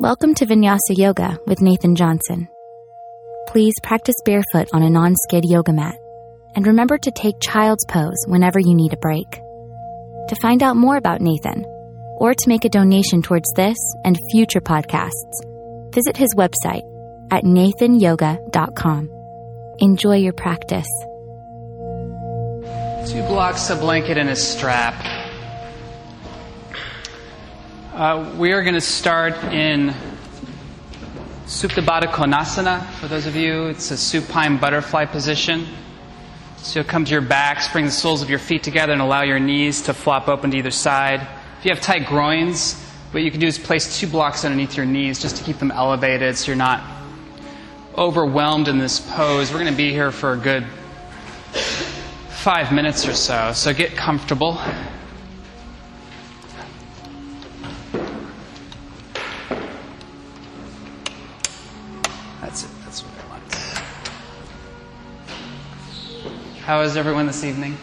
Welcome to Vinyasa Yoga with Nathan Johnson. Please practice barefoot on a non-skid yoga mat, and remember to take child's pose whenever you need a break. To find out more about Nathan, or to make a donation towards this and future podcasts, visit his website at nathanyoga.com. Enjoy your practice. 2 blocks, a blanket, and a strap. We are going to start in Supta Baddha Konasana. For those of you, it's a supine butterfly position. So come to your back, bring the soles of your feet together, and allow your knees to flop open to either side. If you have tight groins, what you can do is place 2 blocks underneath your knees just to keep them elevated so you're not overwhelmed in this pose. We're going to be here for a good 5 minutes or so, so get comfortable. That's it, that's what I want. How is everyone this evening?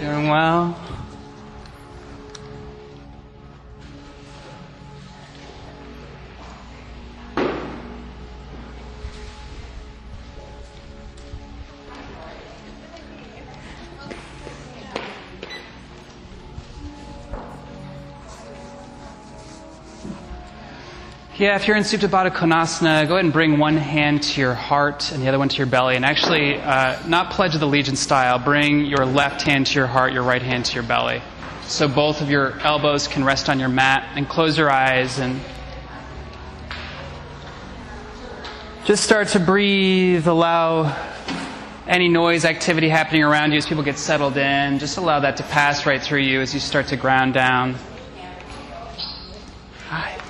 Doing well? Yeah, if you're in Supta Baddha Konasana, go ahead and bring one hand to your heart and the other one to your belly. And actually, not Pledge of Allegiance style, bring your left hand to your heart, your right hand to your belly. So both of your elbows can rest on your mat, and close your eyes and just start to breathe. Allow any noise, activity happening around you as people get settled in. Just allow that to pass right through you as you start to ground down. Hi.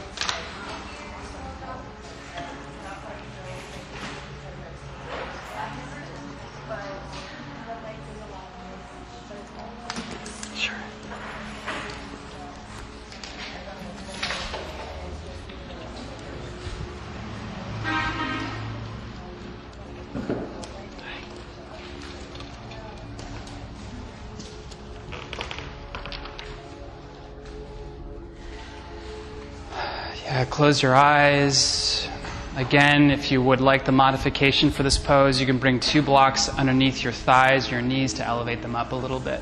Close your eyes. Again, if you would like the modification for this pose, you can bring 2 blocks underneath your thighs, your knees, to elevate them up a little bit.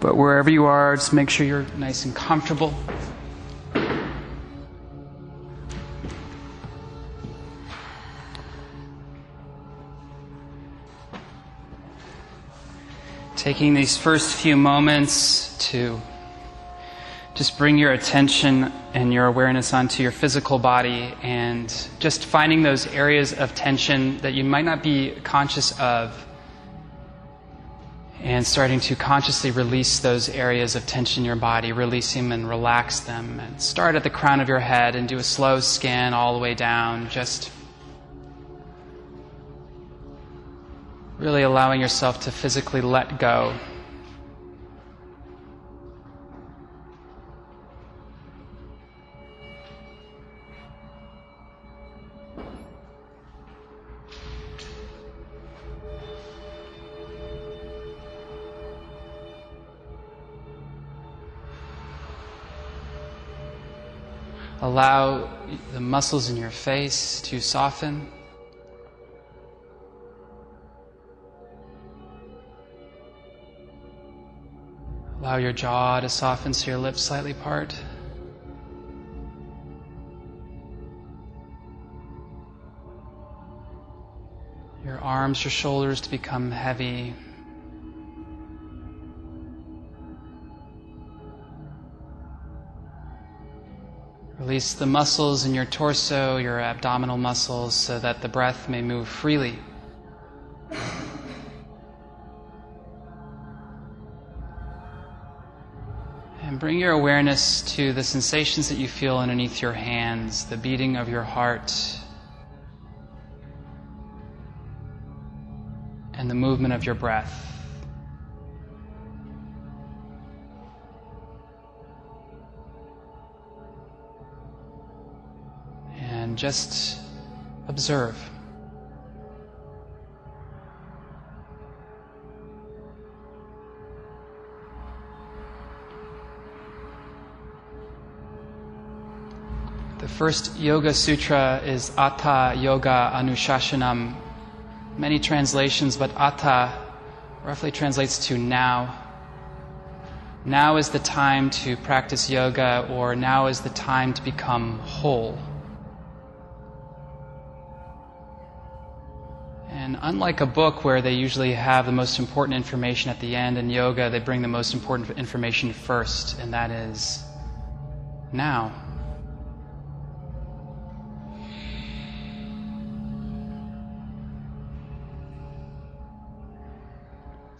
But wherever you are, just make sure you're nice and comfortable. Taking these first few moments to just bring your attention and your awareness onto your physical body, and just finding those areas of tension that you might not be conscious of, and starting to consciously release those areas of tension in your body, release them and relax them. And start at the crown of your head and do a slow scan all the way down, just really allowing yourself to physically let go. Allow the muscles in your face to soften. Allow your jaw to soften so your lips slightly part. Your arms, your shoulders to become heavy. Release the muscles in your torso, your abdominal muscles, so that the breath may move freely. And bring your awareness to the sensations that you feel underneath your hands, the beating of your heart, and the movement of your breath. Just observe. The first Yoga Sutra is Atha Yoga Anushasanam. Many translations, but Atha roughly translates to now. Now is the time to practice yoga, or now is the time to become whole. And unlike a book where they usually have the most important information at the end, in yoga they bring the most important information first, and that is now.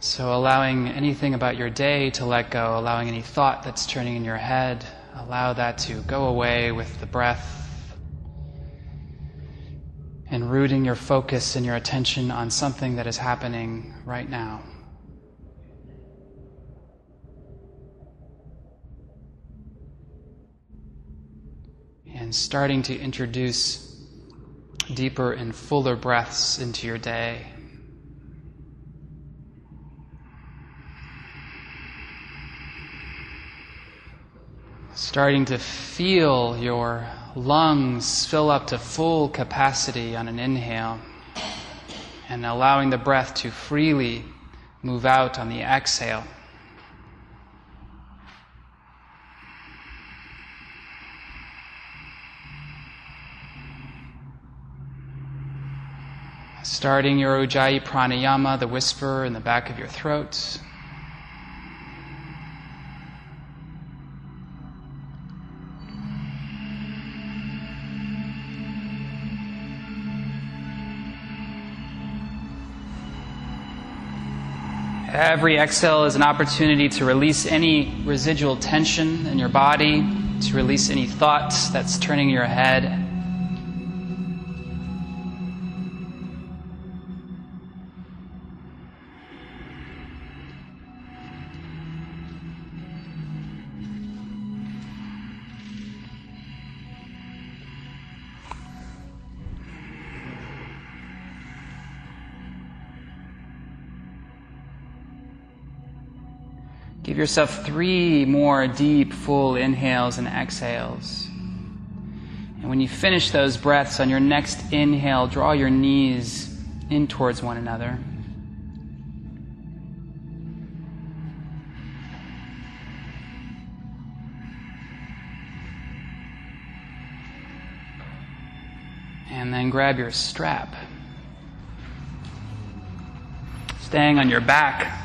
So allowing anything about your day to let go, allowing any thought that's turning in your head, allow that to go away with the breath. And rooting your focus and your attention on something that is happening right now. And starting to introduce deeper and fuller breaths into your day. Starting to feel your lungs fill up to full capacity on an inhale, and allowing the breath to freely move out on the exhale. Starting your Ujjayi Pranayama, the whisper in the back of your throat. Every exhale is an opportunity to release any residual tension in your body, to release any thoughts that's turning your head. Give yourself 3 more deep, full inhales and exhales. And when you finish those breaths, on your next inhale, draw your knees in towards one another. And then grab your strap. Staying on your back.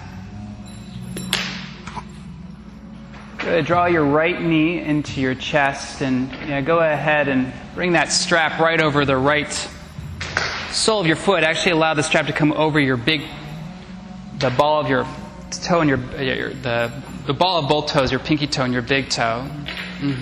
Good. Draw your right knee into your chest, and go ahead and bring that strap right over the right sole of your foot. Actually allow the strap to come over your the ball of your toe and the ball of both toes, your pinky toe and your big toe. Good.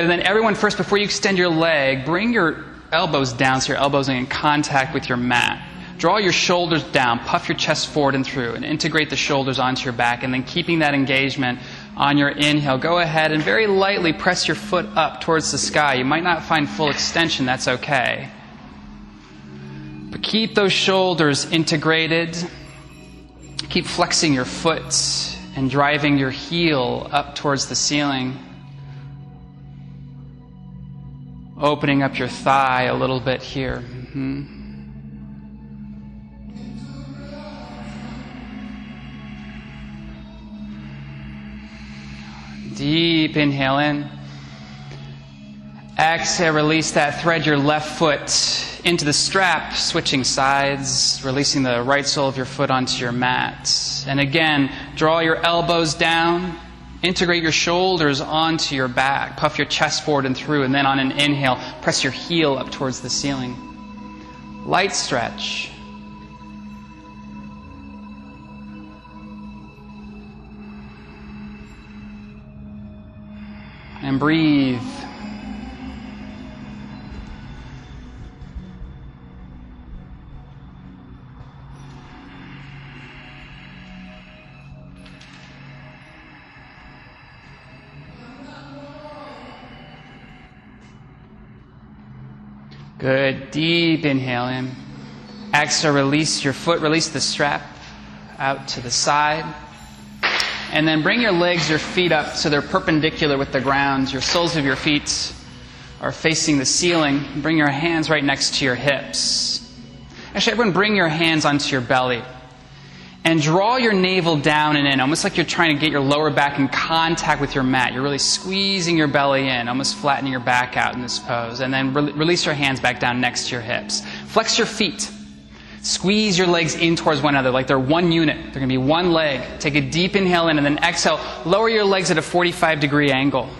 And then everyone first, before you extend your leg, bring your elbows down so your elbows are in contact with your mat. Draw your shoulders down, puff your chest forward and through, and integrate the shoulders onto your back, and then keeping that engagement. On your inhale, go ahead and very lightly press your foot up towards the sky. You might not find full extension, that's okay. But keep those shoulders integrated. Keep flexing your foot and driving your heel up towards the ceiling. Opening up your thigh a little bit here. Deep inhale in. Exhale, release that. Thread your left foot into the strap, switching sides, releasing the right sole of your foot onto your mat. And again, draw your elbows down, integrate your shoulders onto your back, puff your chest forward and through, and then on an inhale, press your heel up towards the ceiling. Light stretch. And breathe. Good. Deep inhale in. Exhale, release your foot, release the strap out to the side. And then bring your legs, your feet up so they're perpendicular with the ground, your soles of your feet are facing the ceiling, bring your hands right next to your hips. Actually, everyone bring your hands onto your belly. And draw your navel down and in, almost like you're trying to get your lower back in contact with your mat. You're really squeezing your belly in, almost flattening your back out in this pose. And then release your hands back down next to your hips. Flex your feet. Squeeze your legs in towards one another like they're one unit. They're going to be one leg. Take a deep inhale in and then exhale. Lower your legs at a 45-degree angle.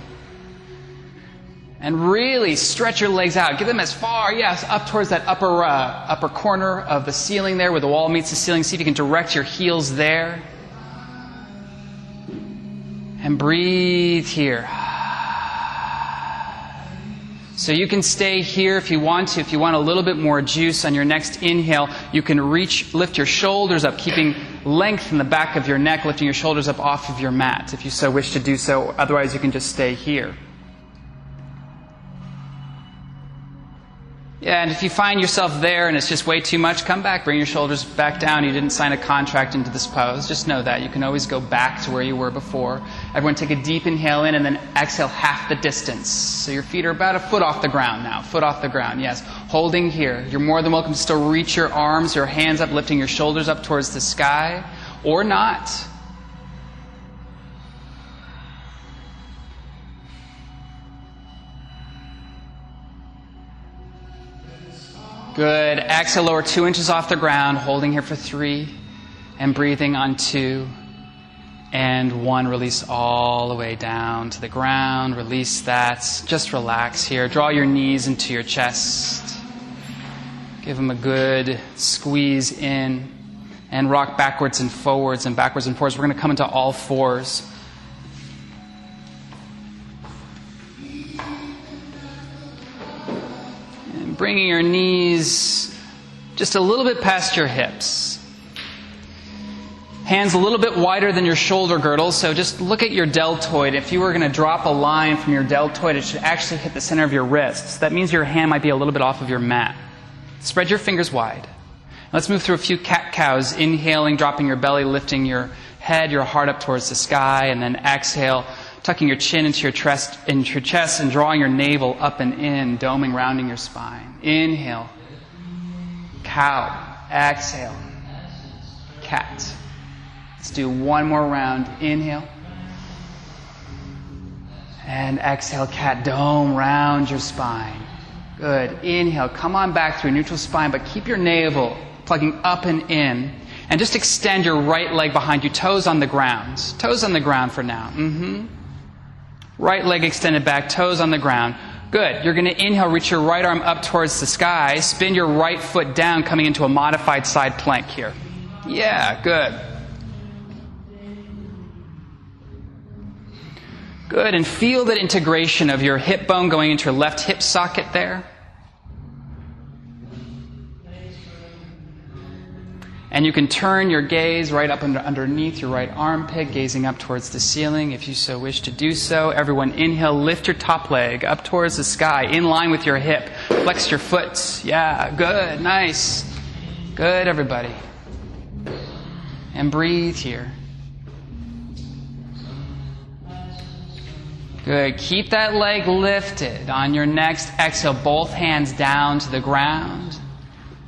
And really stretch your legs out. Get them as far, yes, up towards that upper corner of the ceiling there where the wall meets the ceiling. See if you can direct your heels there. And breathe here. So you can stay here if you want to. If you want a little bit more juice on your next inhale, you can lift your shoulders up, keeping length in the back of your neck, lifting your shoulders up off of your mat if you so wish to do so. Otherwise, you can just stay here. Yeah, and if you find yourself there and it's just way too much, come back, bring your shoulders back down. You didn't sign a contract into this pose. Just know that. You can always go back to where you were before. Everyone take a deep inhale in and then exhale half the distance. So your feet are about a foot off the ground now. Foot off the ground, yes. Holding here. You're more than welcome to still reach your arms, your hands up, lifting your shoulders up towards the sky. Or not. Good. Exhale, lower 2 inches off the ground, holding here for 3, and breathing on 2, and 1. Release all the way down to the ground. Release that. Just relax here. Draw your knees into your chest. Give them a good squeeze in, and rock backwards and forwards and backwards and forwards. We're going to come into all fours. Bringing your knees just a little bit past your hips. Hands a little bit wider than your shoulder girdle, so just look at your deltoid. If you were going to drop a line from your deltoid, it should actually hit the center of your wrists. That means your hand might be a little bit off of your mat. Spread your fingers wide. Let's move through a few cat-cows, inhaling, dropping your belly, lifting your head, your heart up towards the sky, and then exhale, tucking your chin into your chest and drawing your navel up and in, doming, rounding your spine. Inhale. Cow. Exhale. Cat. Let's do one more round. Inhale. And exhale, cat. Dome, round your spine. Good. Inhale. Come on back through neutral spine, but keep your navel plugging up and in. And just extend your right leg behind you, toes on the ground. Toes on the ground for now. Right leg extended back, toes on the ground. Good. You're going to inhale, reach your right arm up towards the sky. Spin your right foot down, coming into a modified side plank here. Yeah, good. Good, and feel that integration of your hip bone going into your left hip socket there. And you can turn your gaze right up underneath your right armpit, gazing up towards the ceiling if you so wish to do so. Everyone inhale, lift your top leg up towards the sky, in line with your hip. Flex your foot. Yeah, good, nice. Good, everybody. And breathe here. Good. Keep that leg lifted. On your next exhale, both hands down to the ground.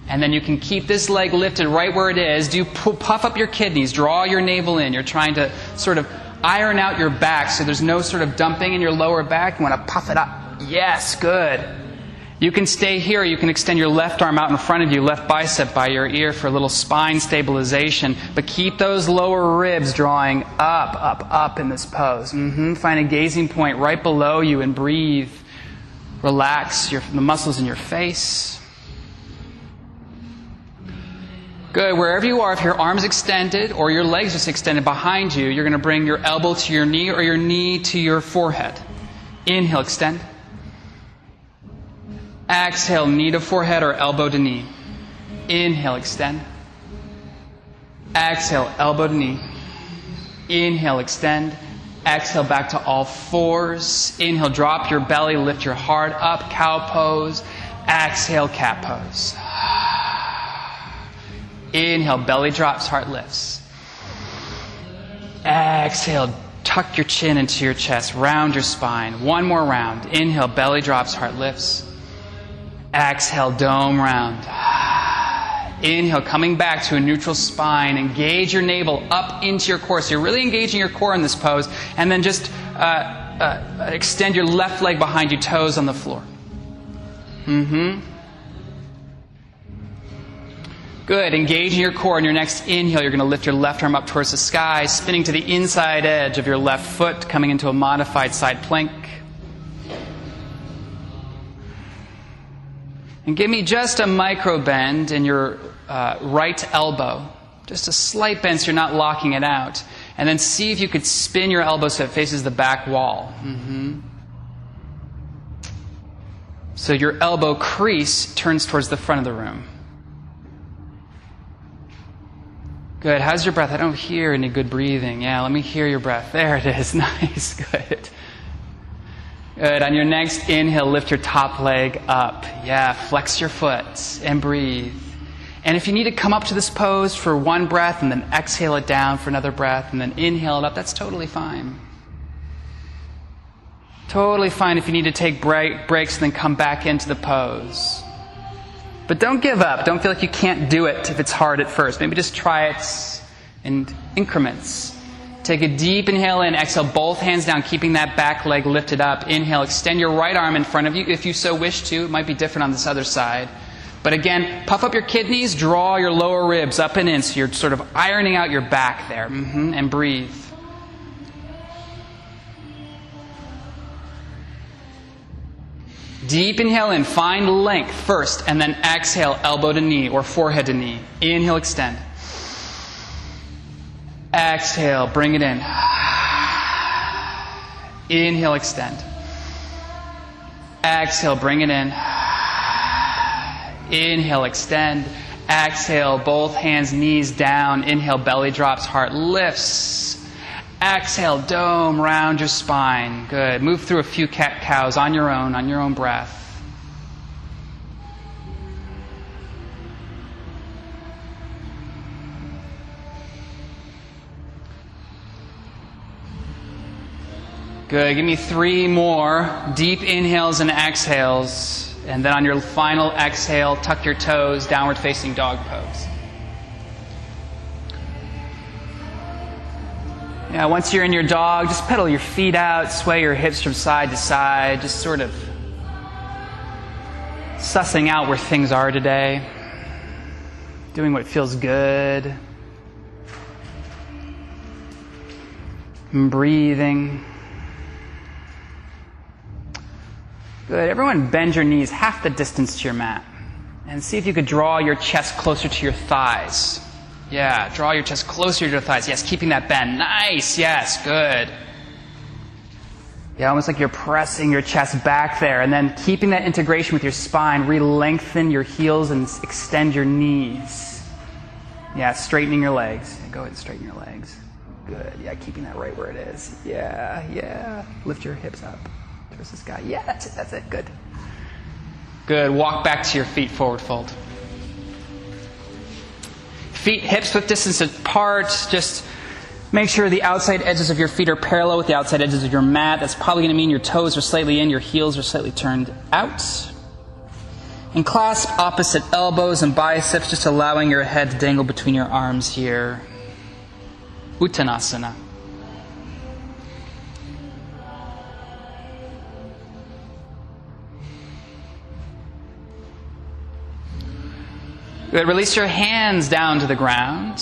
And then you can keep this leg lifted right where it is. Do puff up your kidneys, draw your navel in. You're trying to sort of iron out your back so there's no sort of dumping in your lower back. You want to puff it up. Yes, good. You can stay here. You can extend your left arm out in front of you, left bicep by your ear for a little spine stabilization. But keep those lower ribs drawing up, up, up in this pose. Find a gazing point right below you and breathe. Relax the muscles in your face. Good. Wherever you are, if your arm's extended or your legs just extended behind you, you're going to bring your elbow to your knee or your knee to your forehead. Inhale, extend. Exhale, knee to forehead or elbow to knee. Inhale, extend. Exhale, elbow to knee. Inhale, extend. Exhale, back to all fours. Inhale, drop your belly, lift your heart up, cow pose. Exhale, cat pose. Inhale, belly drops, heart lifts. Exhale, tuck your chin into your chest, round your spine. One more round. Inhale, belly drops, heart lifts. Exhale, dome round. Inhale, coming back to a neutral spine. Engage your navel up into your core. So you're really engaging your core in this pose. And then just extend your left leg behind you, toes on the floor. Good. Engaging your core. In your next inhale, you're going to lift your left arm up towards the sky, spinning to the inside edge of your left foot, coming into a modified side plank. And give me just a micro bend in your right elbow. Just a slight bend so you're not locking it out. And then see if you could spin your elbow so it faces the back wall. So your elbow crease turns towards the front of the room. Good. How's your breath? I don't hear any good breathing. Yeah, let me hear your breath. There it is. Nice. Good. Good. On your next inhale, lift your top leg up. Yeah, flex your foot and breathe. And if you need to come up to this pose for one breath and then exhale it down for another breath and then inhale it up, that's totally fine. Totally fine if you need to take breaks and then come back into the pose. But don't give up. Don't feel like you can't do it if it's hard at first. Maybe just try it in increments. Take a deep inhale in. Exhale, both hands down, keeping that back leg lifted up. Inhale, extend your right arm in front of you if you so wish to. It might be different on this other side. But again, puff up your kidneys, draw your lower ribs up and in. So you're sort of ironing out your back there. And breathe. Deep inhale in, find length first, and then exhale, elbow to knee or forehead to knee. Inhale, extend. Exhale, bring it in. Inhale, extend. Exhale, bring it in. Inhale, extend. Exhale, both hands, knees down. Inhale, belly drops, heart lifts. Exhale, dome, round your spine. Good. Move through a few cat-cows on your own breath. Good. Give me three more deep inhales and exhales. And then on your final exhale, tuck your toes, downward facing dog pose. Yeah, once you're in your dog, just pedal your feet out, sway your hips from side to side, just sort of sussing out where things are today, doing what feels good, and breathing. Good. Everyone bend your knees half the distance to your mat and see if you could draw your chest closer to your thighs. Yeah, draw your chest closer to your thighs. Yes, keeping that bend. Nice. Yes, good. Yeah, almost like you're pressing your chest back there. And then keeping that integration with your spine, re-lengthen your heels and extend your knees. Yeah, straightening your legs. Go ahead and straighten your legs. Good. Yeah, keeping that right where it is. Yeah, yeah. Lift your hips up towards the sky. Yeah, that's it. That's it. Good. Good. Walk back to your feet, forward fold. Feet hips width distance apart. Just make sure the outside edges of your feet are parallel with the outside edges of your mat. That's probably going to mean your toes are slightly in, your heels are slightly turned out. And clasp opposite elbows and biceps, just allowing your head to dangle between your arms here. Uttanasana. Good. Release your hands down to the ground,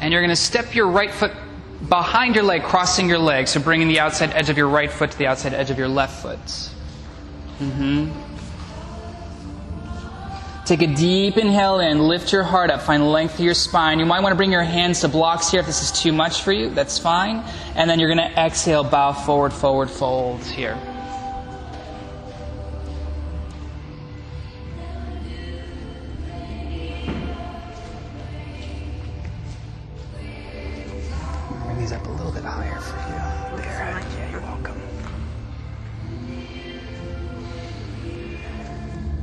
and you're going to step your right foot behind your leg, crossing your leg, so bringing the outside edge of your right foot to the outside edge of your left foot. Take a deep inhale in, lift your heart up, find length through your spine. You might want to bring your hands to blocks here if this is too much for you, that's fine. And then you're going to exhale, bow forward, forward fold here.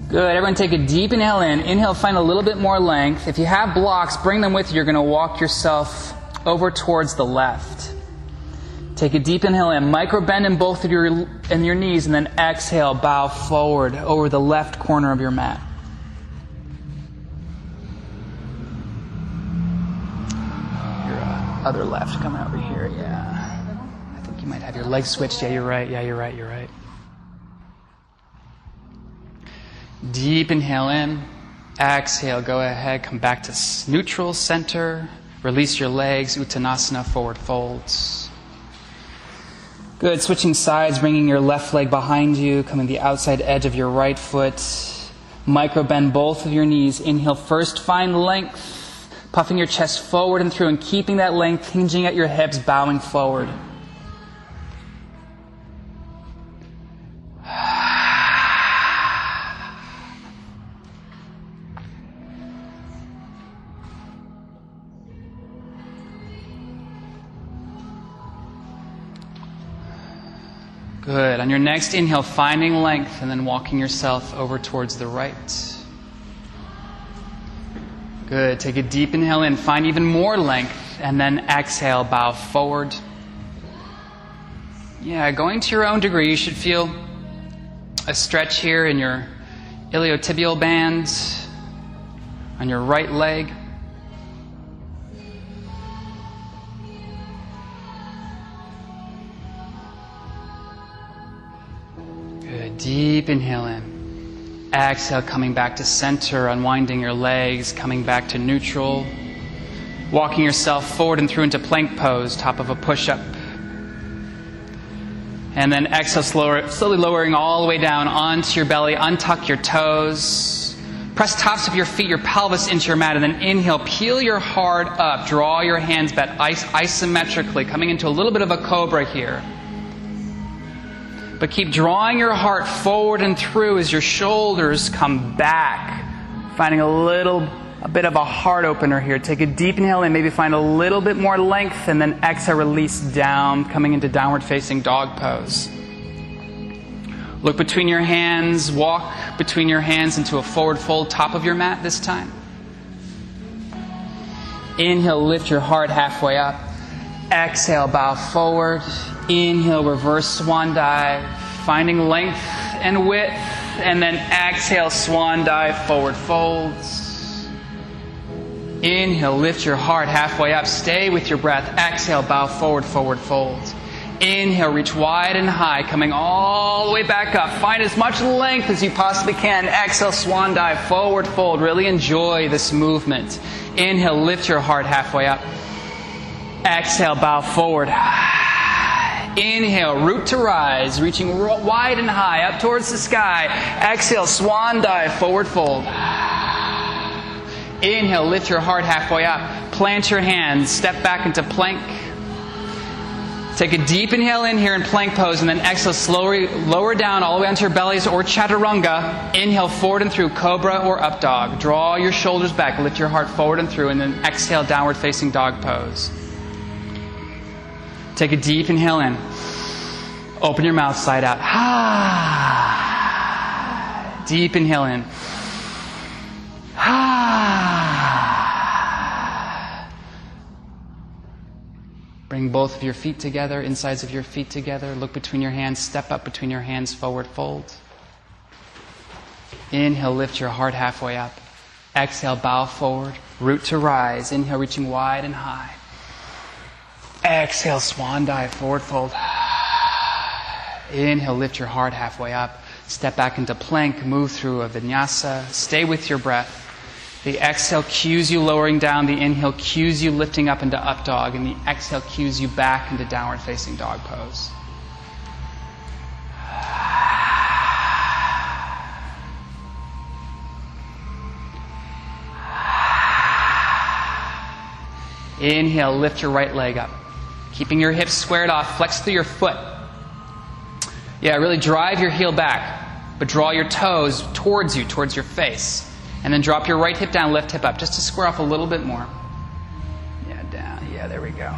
Good. Everyone take a deep inhale in. Inhale, find a little bit more length. If you have blocks, bring them with you. You're going to walk yourself over towards the left. Take a deep inhale and micro bend in both of your knees, and then exhale, bow forward over the left corner of your mat. Your other left, come over here, yeah. I think you might have your legs switched. Yeah, you're right, yeah, you're right, you're right. Deep inhale in, exhale, go ahead, come back to neutral center. Release your legs, Uttanasana, forward folds. Good, switching sides, bringing your left leg behind you, coming the outside edge of your right foot. Micro bend both of your knees. Inhale first, find length, puffing your chest forward and through and keeping that length, hinging at your hips, bowing forward. Good. On your next inhale, finding length and then walking yourself over towards the right. Good. Take a deep inhale in, find even more length, and then exhale, bow forward. Yeah, going to your own degree. You should feel a stretch here in your iliotibial bands, on your right leg. Deep inhale in. Exhale, coming back to center, unwinding your legs, coming back to neutral. Walking yourself forward and through into plank pose, top of a push-up. And then exhale, slowly lowering all the way down onto your belly. Untuck your toes. Press tops of your feet, your pelvis into your mat, and then inhale. Peel your heart up. Draw your hands back isometrically, coming into a little bit of a cobra here. But keep drawing your heart forward and through as your shoulders come back. Finding a bit of a heart opener here. Take a deep inhale and maybe find a little bit more length, and then exhale, release down, coming into downward facing dog pose. Look between your hands, walk between your hands into a forward fold, top of your mat this time. Inhale, lift your heart halfway up. Exhale, bow forward. Inhale, reverse swan dive, finding length and width, and then exhale, swan dive, forward folds. Inhale, lift your heart halfway up, stay with your breath. Exhale, bow forward, forward folds. Inhale, reach wide and high, coming all the way back up. Find as much length as you possibly can. Exhale, swan dive, forward fold. Really enjoy this movement. Inhale, lift your heart halfway up. Exhale, bow forward. Inhale, root to rise, reaching wide and high, up towards the sky. Exhale, swan dive, forward fold. Inhale, lift your heart halfway up. Plant your hands, step back into plank. Take a deep inhale in here in plank pose, and then exhale, slowly lower down all the way onto your bellies or chaturanga. Inhale, forward and through, cobra or up dog. Draw your shoulders back, lift your heart forward and through, and then exhale, downward facing dog pose. Take a deep inhale in. Open your mouth, side out. Ah. Deep inhale in. Ah. Bring both of your feet together, insides of your feet together. Look between your hands. Step up between your hands, forward fold. Inhale, lift your heart halfway up. Exhale, bow forward. Root to rise. Inhale, reaching wide and high. Exhale, swan dive, forward fold. Inhale, lift your heart halfway up. Step back into plank, move through a vinyasa. Stay with your breath. The exhale cues you lowering down. The inhale cues you lifting up into up dog. And the exhale cues you back into downward facing dog pose. Inhale, lift your right leg up. Keeping your hips squared off, flex through your foot. Yeah, really drive your heel back, but draw your toes towards you, towards your face. And then drop your right hip down, left hip up, just to square off a little bit more. Yeah, down. Yeah, there we go.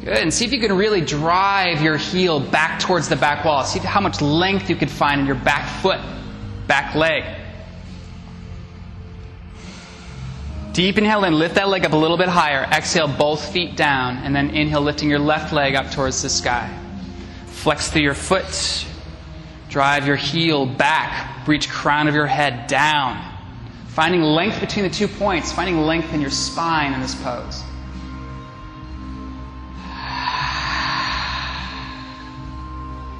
Good, and see if you can really drive your heel back towards the back wall. See how much length you can find in your back foot, back leg. Deep inhale in, lift that leg up a little bit higher. Exhale, both feet down, and then inhale, lifting your left leg up towards the sky. Flex through your foot. Drive your heel back. Reach crown of your head down. Finding length between the 2 points. Finding length in your spine in this pose.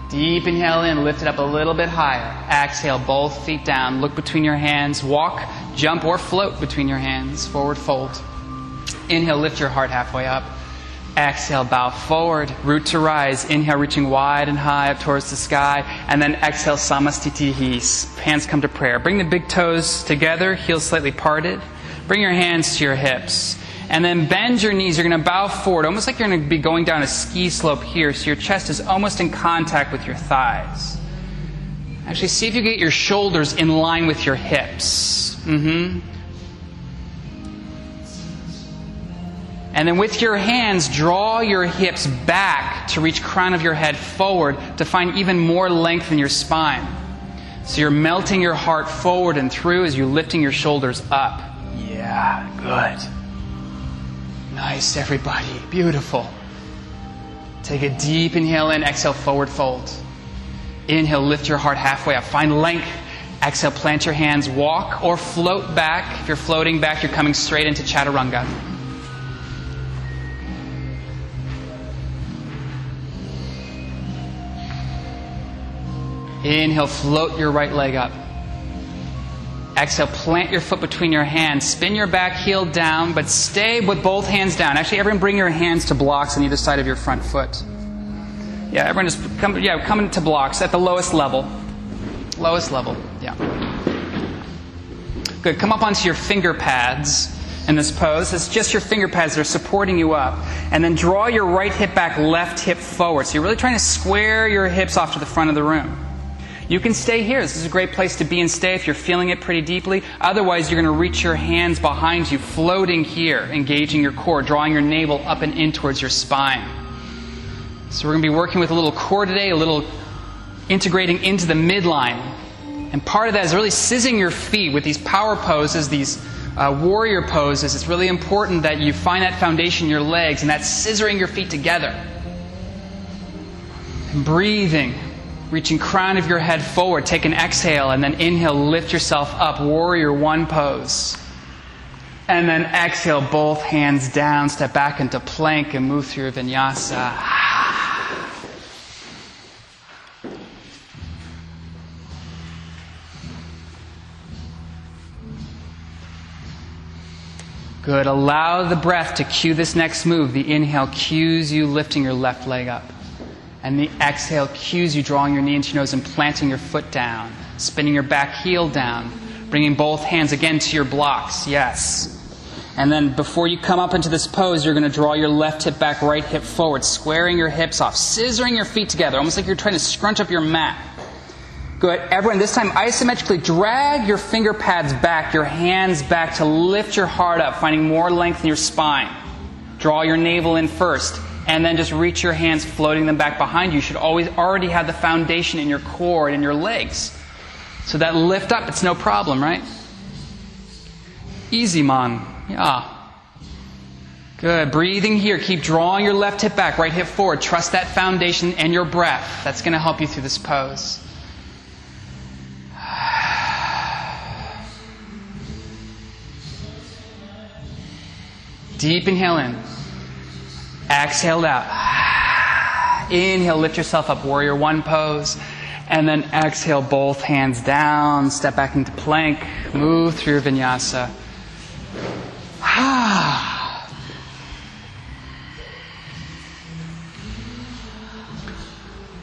Deep inhale in, lift it up a little bit higher. Exhale, both feet down. Look between your hands. Walk, jump, or float between your hands. Forward fold. Inhale, lift your heart halfway up. Exhale, bow forward. Root to rise. Inhale, reaching wide and high up towards the sky. And then exhale, samastitihi. Hands come to prayer. Bring the big toes together, heels slightly parted. Bring your hands to your hips. And then bend your knees. You're going to bow forward, almost like you're going to be going down a ski slope here, so your chest is almost in contact with your thighs. Actually, see if you get your shoulders in line with your hips. And then with your hands, draw your hips back to reach crown of your head forward to find even more length in your spine. So you're melting your heart forward and through as you're lifting your shoulders up. Yeah, good. Nice, everybody. Beautiful. Take a deep inhale in. Exhale, forward fold. Inhale, lift your heart halfway up. Find length. Exhale, plant your hands. Walk or float back. If you're floating back, you're coming straight into chaturanga. Inhale, float your right leg up. Exhale, plant your foot between your hands. Spin your back heel down, but stay with both hands down. Actually, everyone bring your hands to blocks on either side of your front foot. Yeah, everyone just come to blocks at the lowest level. Lowest level, yeah. Good, come up onto your finger pads in this pose. It's just your finger pads that are supporting you up. And then draw your right hip back, left hip forward. So you're really trying to square your hips off to the front of the room. You can stay here. This is a great place to be and stay if you're feeling it pretty deeply. Otherwise, you're going to reach your hands behind you, floating here, engaging your core, drawing your navel up and in towards your spine. So we're going to be working with a little core today, a little integrating into the midline. And part of that is really sizzing your feet with these power poses, these warrior poses. It's really important that you find that foundation in your legs and that scissoring your feet together. And breathing. Reaching crown of your head forward. Take an exhale and then inhale, lift yourself up. Warrior one pose. And then exhale, both hands down. Step back into plank and move through your vinyasa. Good. Allow the breath to cue this next move. The inhale cues you lifting your left leg up. And the exhale cues you drawing your knee into your nose and planting your foot down. Spinning your back heel down. Bringing both hands again to your blocks. Yes. And then before you come up into this pose, you're going to draw your left hip back, right hip forward. Squaring your hips off. Scissoring your feet together. Almost like you're trying to scrunch up your mat. Good. Everyone, this time isometrically drag your finger pads back, your hands back to lift your heart up. Finding more length in your spine. Draw your navel in first. And then just reach your hands, floating them back behind you. You should always already have the foundation in your core and in your legs. So that lift up, it's no problem, right? Easy, man. Yeah. Good. Breathing here. Keep drawing your left hip back, right hip forward. Trust that foundation and your breath. That's going to help you through this pose. Deep inhale in. Exhale out. Inhale, lift yourself up, warrior one pose. And then exhale, both hands down. Step back into plank. Move through your vinyasa.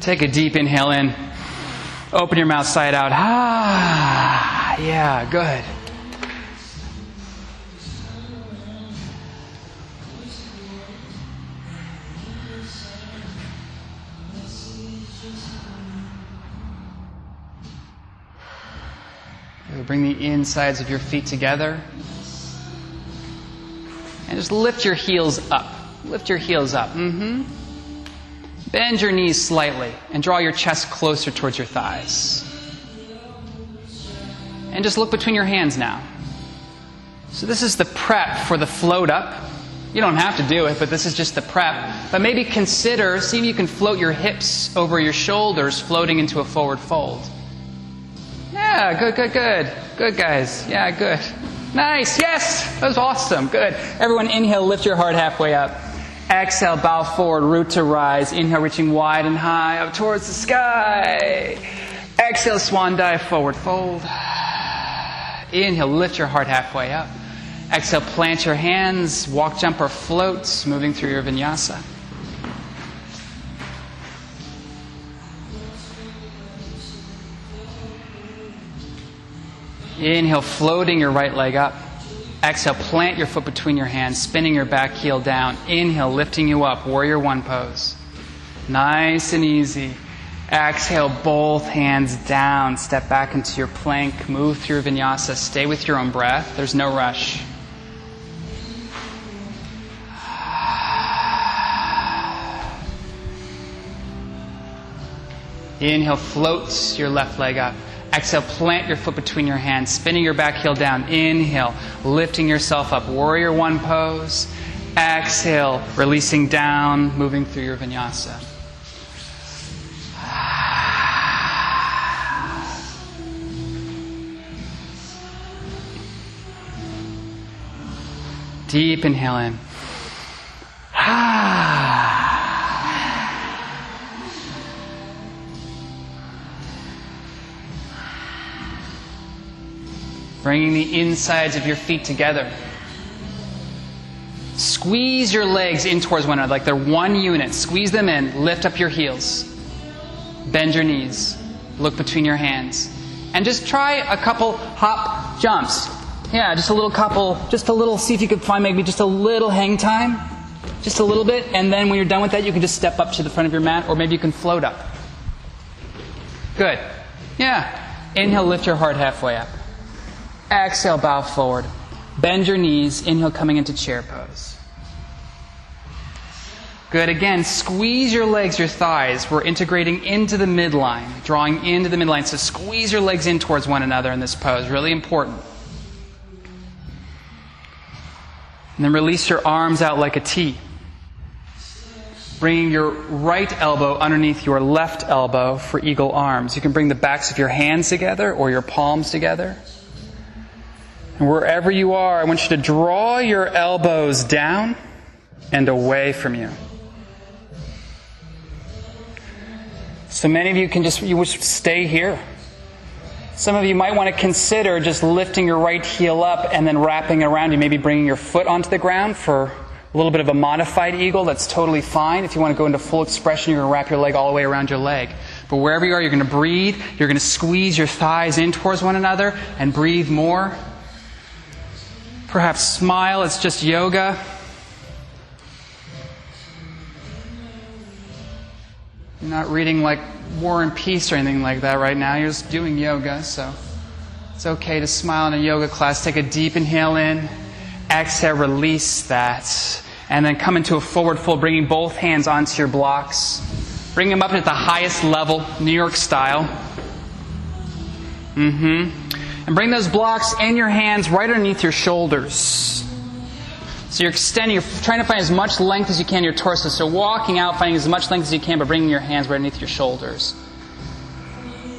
Take a deep inhale in. Open your mouth side out. Yeah, good. Bring the insides of your feet together. And just lift your heels up. Lift your heels up. Bend your knees slightly and draw your chest closer towards your thighs. And just look between your hands now. So this is the prep for the float up. You don't have to do it, but this is just the prep. But maybe consider, see if you can float your hips over your shoulders, floating into a forward fold. Yeah, good, good, good. Good, guys. Yeah, good. Nice. Yes. That was awesome. Good. Everyone inhale, lift your heart halfway up. Exhale, bow forward, root to rise. Inhale, reaching wide and high up towards the sky. Exhale, swan dive, forward fold. Inhale, lift your heart halfway up. Exhale, plant your hands, walk, jump, or float, moving through your vinyasa. Inhale, floating your right leg up. Exhale, plant your foot between your hands, spinning your back heel down. Inhale, lifting you up, warrior one pose. Nice and easy. Exhale, both hands down. Step back into your plank. Move through vinyasa. Stay with your own breath. There's no rush. Inhale, float your left leg up. Exhale, plant your foot between your hands, spinning your back heel down. Inhale, lifting yourself up, warrior one pose. Exhale, releasing down, moving through your vinyasa. Deep inhale in. Bringing the insides of your feet together. Squeeze your legs in towards one another, like they're one unit. Squeeze them in, lift up your heels. Bend your knees, look between your hands. And just try a couple hop jumps. Yeah, just a little couple, just a little, see if you could find maybe just a little hang time. Just a little bit, and then when you're done with that, you can just step up to the front of your mat, or maybe you can float up. Good. Yeah. Inhale, lift your heart halfway up. Exhale, bow forward. Bend your knees. Inhale, coming into chair pose. Good. Again, squeeze your legs, your thighs. We're integrating into the midline, drawing into the midline. So squeeze your legs in towards one another in this pose. Really important. And then release your arms out like a T. Bringing your right elbow underneath your left elbow for eagle arms. You can bring the backs of your hands together or your palms together. And wherever you are, I want you to draw your elbows down and away from you. So many of you can just, you wish to stay here. Some of you might want to consider just lifting your right heel up and then wrapping around you, maybe bringing your foot onto the ground for a little bit of a modified eagle. That's totally fine. If you want to go into full expression, you're going to wrap your leg all the way around your leg. But wherever you are, you're going to breathe. You're going to squeeze your thighs in towards one another and breathe more. Perhaps smile, it's just yoga. You're not reading like War and Peace or anything like that right now. You're just doing yoga, so it's okay to smile in a yoga class. Take a deep inhale in, exhale, release that. And then come into a forward fold, bringing both hands onto your blocks. Bring them up at the highest level, New York style. And bring those blocks and your hands right underneath your shoulders. So you're extending, you're trying to find as much length as you can in your torso. So walking out, finding as much length as you can, but bringing your hands right underneath your shoulders.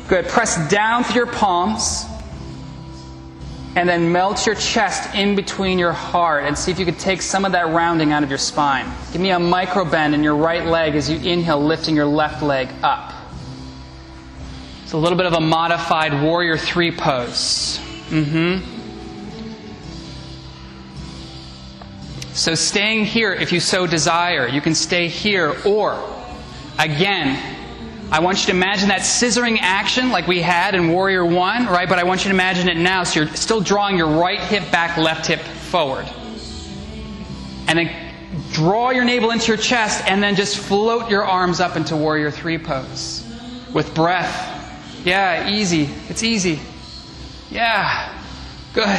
Good. Press down through your palms. And then melt your chest in between your heart. And see if you could take some of that rounding out of your spine. Give me a micro bend in your right leg as you inhale, lifting your left leg up. It's a little bit of a modified warrior three pose. So staying here if you so desire. You can stay here, or again, I want you to imagine that scissoring action like we had in warrior one, right? But I want you to imagine it now, so you're still drawing your right hip back, left hip forward. And then draw your navel into your chest, and then just float your arms up into warrior three pose. With breath. Yeah, easy. It's easy. Yeah. Good.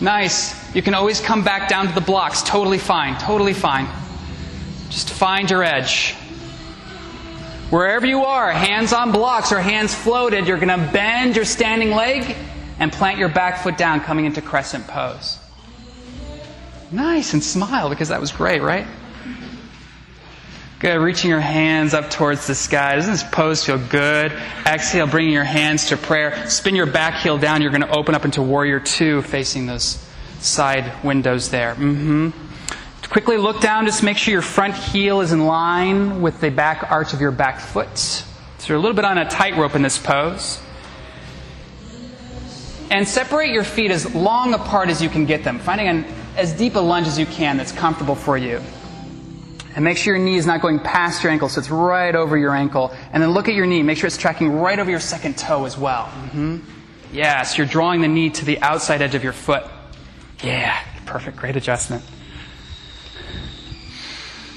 Nice. You can always come back down to the blocks. Totally fine. Totally fine. Just find your edge. Wherever you are, hands on blocks or hands floated, you're going to bend your standing leg and plant your back foot down, coming into crescent pose. Nice, and smile because that was great, right? Good, reaching your hands up towards the sky. Doesn't this pose feel good? Exhale, bringing your hands to prayer. Spin your back heel down. You're going to open up into Warrior Two, facing those side windows there. Quickly look down. Just make sure your front heel is in line with the back arch of your back foot. So you're a little bit on a tightrope in this pose. And separate your feet as long apart as you can get them, finding as deep a lunge as you can that's comfortable for you. And make sure your knee is not going past your ankle, so it's right over your ankle. And then look at your knee. Make sure it's tracking right over your second toe as well. Yes, you're drawing the knee to the outside edge of your foot. Yeah, perfect. Great adjustment.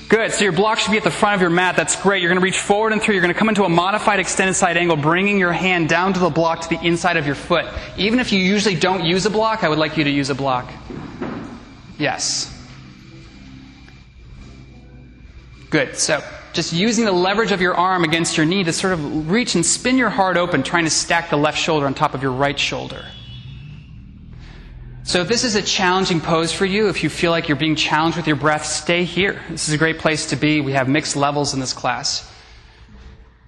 Good. So your block should be at the front of your mat. That's great. You're going to reach forward and through. You're going to come into a modified extended side angle, bringing your hand down to the block to the inside of your foot. Even if you usually don't use a block, I would like you to use a block. Yes. Good. So just using the leverage of your arm against your knee to sort of reach and spin your heart open, trying to stack the left shoulder on top of your right shoulder. So if this is a challenging pose for you, if you feel like you're being challenged with your breath, stay here. This is a great place to be. We have mixed levels in this class.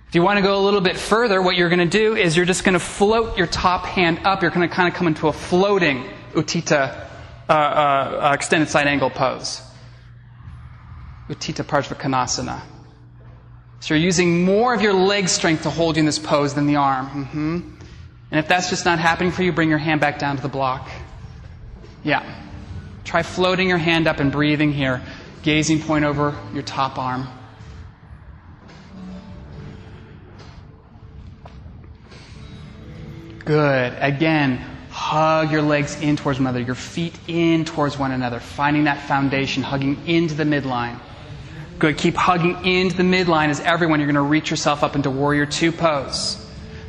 If you want to go a little bit further, what you're going to do is you're just going to float your top hand up. You're going to kind of come into a floating Utthita extended side angle pose. Utthita Parsvakonasana. So you're using more of your leg strength to hold you in this pose than the arm. And if that's just not happening for you, bring your hand back down to the block. Yeah. Try floating your hand up and breathing here. Gazing point over your top arm. Good. Again, hug your legs in towards one another, your feet in towards one another, finding that foundation, hugging into the midline. Good. Keep hugging into the midline as everyone. You're going to reach yourself up into Warrior Two pose.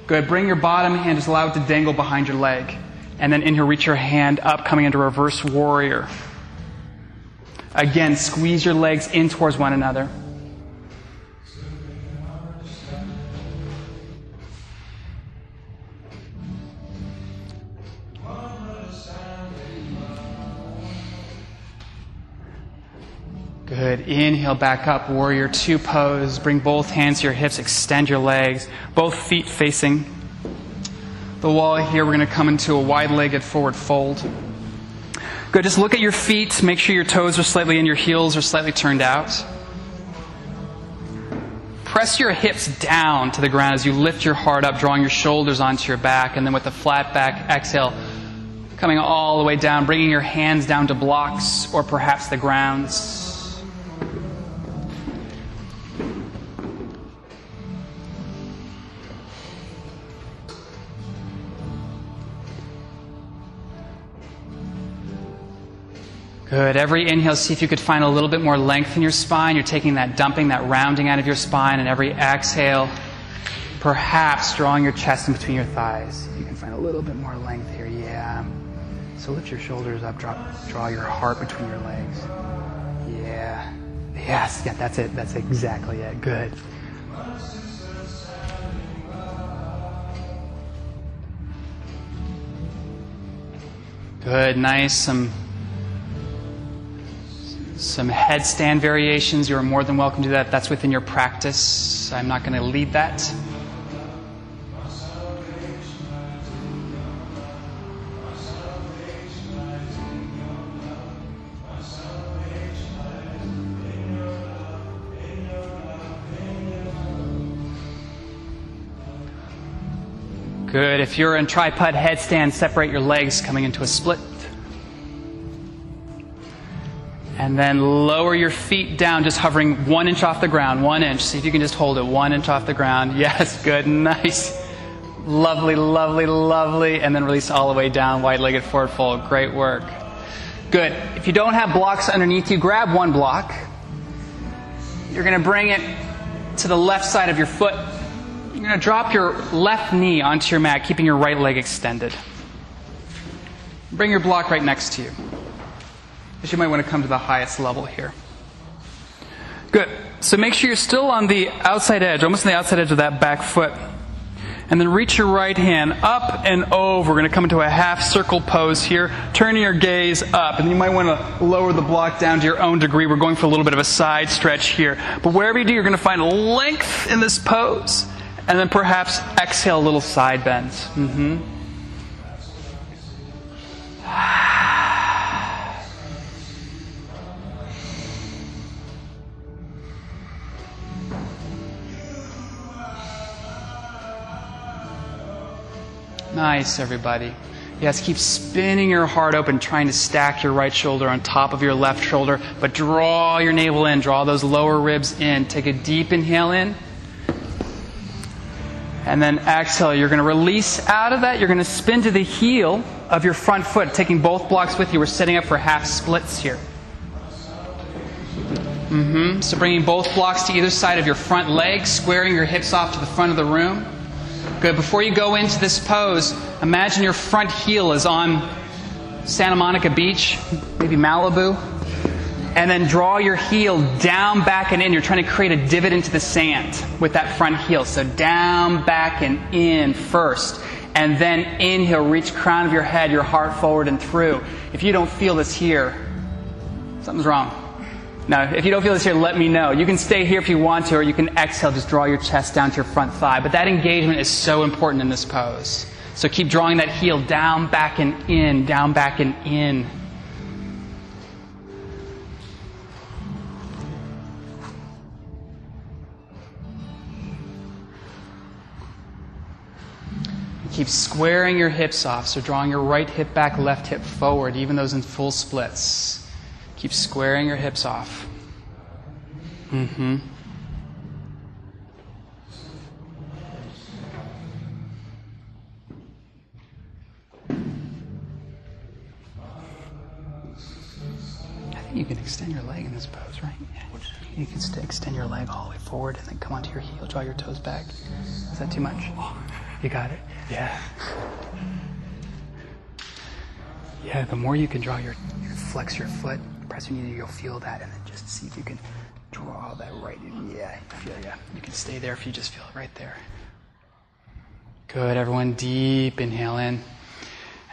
Good. Bring your bottom hand, just allow it to dangle behind your leg. And then in here, reach your hand up, coming into Reverse Warrior. Again, squeeze your legs in towards one another. Good. Inhale, back up, Warrior Two pose. Bring both hands to your hips, extend your legs, both feet facing the wall here. We're going to come into a wide-legged forward fold. Good. Just look at your feet. Make sure your toes are slightly in, your heels are slightly turned out. Press your hips down to the ground as you lift your heart up, drawing your shoulders onto your back. And then with the flat back, exhale, coming all the way down, bringing your hands down to blocks or perhaps the grounds. Good. Every inhale, see if you could find a little bit more length in your spine. You're taking that dumping, that rounding out of your spine. And every exhale, perhaps drawing your chest in between your thighs. You can find a little bit more length here. Yeah. So lift your shoulders up. Draw your heart between your legs. Yeah. Yes. Yeah, that's it. That's exactly it. Good. Good. Nice. Some headstand variations. You are more than welcome to do that. That's within your practice. I'm not going to lead that. Good. If you're in tripod headstand, separate your legs, coming into a split. And then lower your feet down, just hovering 1 inch off the ground, 1 inch. See if you can just hold it 1 inch off the ground. Yes, good, nice. Lovely, lovely, lovely. And then release all the way down, wide-legged forward fold. Great work. Good. If you don't have blocks underneath you, grab one block. You're going to bring it to the left side of your foot. You're going to drop your left knee onto your mat, keeping your right leg extended. Bring your block right next to you. But you might want to come to the highest level here. Good. So make sure you're still on the outside edge, almost on the outside edge of that back foot. And then reach your right hand up and over. We're going to come into a half circle pose here. Turn your gaze up. And you might want to lower the block down to your own degree. We're going for a little bit of a side stretch here. But wherever you do, you're going to find length in this pose. And then perhaps exhale a little side bend. Nice, everybody. Yes, keep spinning your heart open, trying to stack your right shoulder on top of your left shoulder, but draw your navel in, draw those lower ribs in. Take a deep inhale in, and then exhale. You're going to release out of that. You're going to spin to the heel of your front foot, taking both blocks with you. We're setting up for half splits here. So bringing both blocks to either side of your front leg, squaring your hips off to the front of the room. Good. Before you go into this pose, imagine your front heel is on Santa Monica Beach, maybe Malibu, and then draw your heel down, back, and in. You're trying to create a divot into the sand with that front heel. So down, back, and in first. And then inhale, reach crown of your head, your heart forward and through. If you don't feel this here, something's wrong. Now, if you don't feel this here, let me know. You can stay here if you want to, or you can exhale, just draw your chest down to your front thigh. But that engagement is so important in this pose. So keep drawing that heel down, back, and in, down, back, and in. And keep squaring your hips off, so drawing your right hip back, left hip forward, even those in full splits. Keep squaring your hips off. I think you can extend your leg in this pose, right? Yeah. You can extend your leg all the way forward and then come onto your heel, draw your toes back. Is that too much? You got it? Yeah. Yeah, the more you can draw your, flex your foot, press your knee, you'll feel that, and then just see if you can draw that right in. Yeah, I feel yeah. You can stay there if you just feel it right there. Good, everyone. Deep inhale in.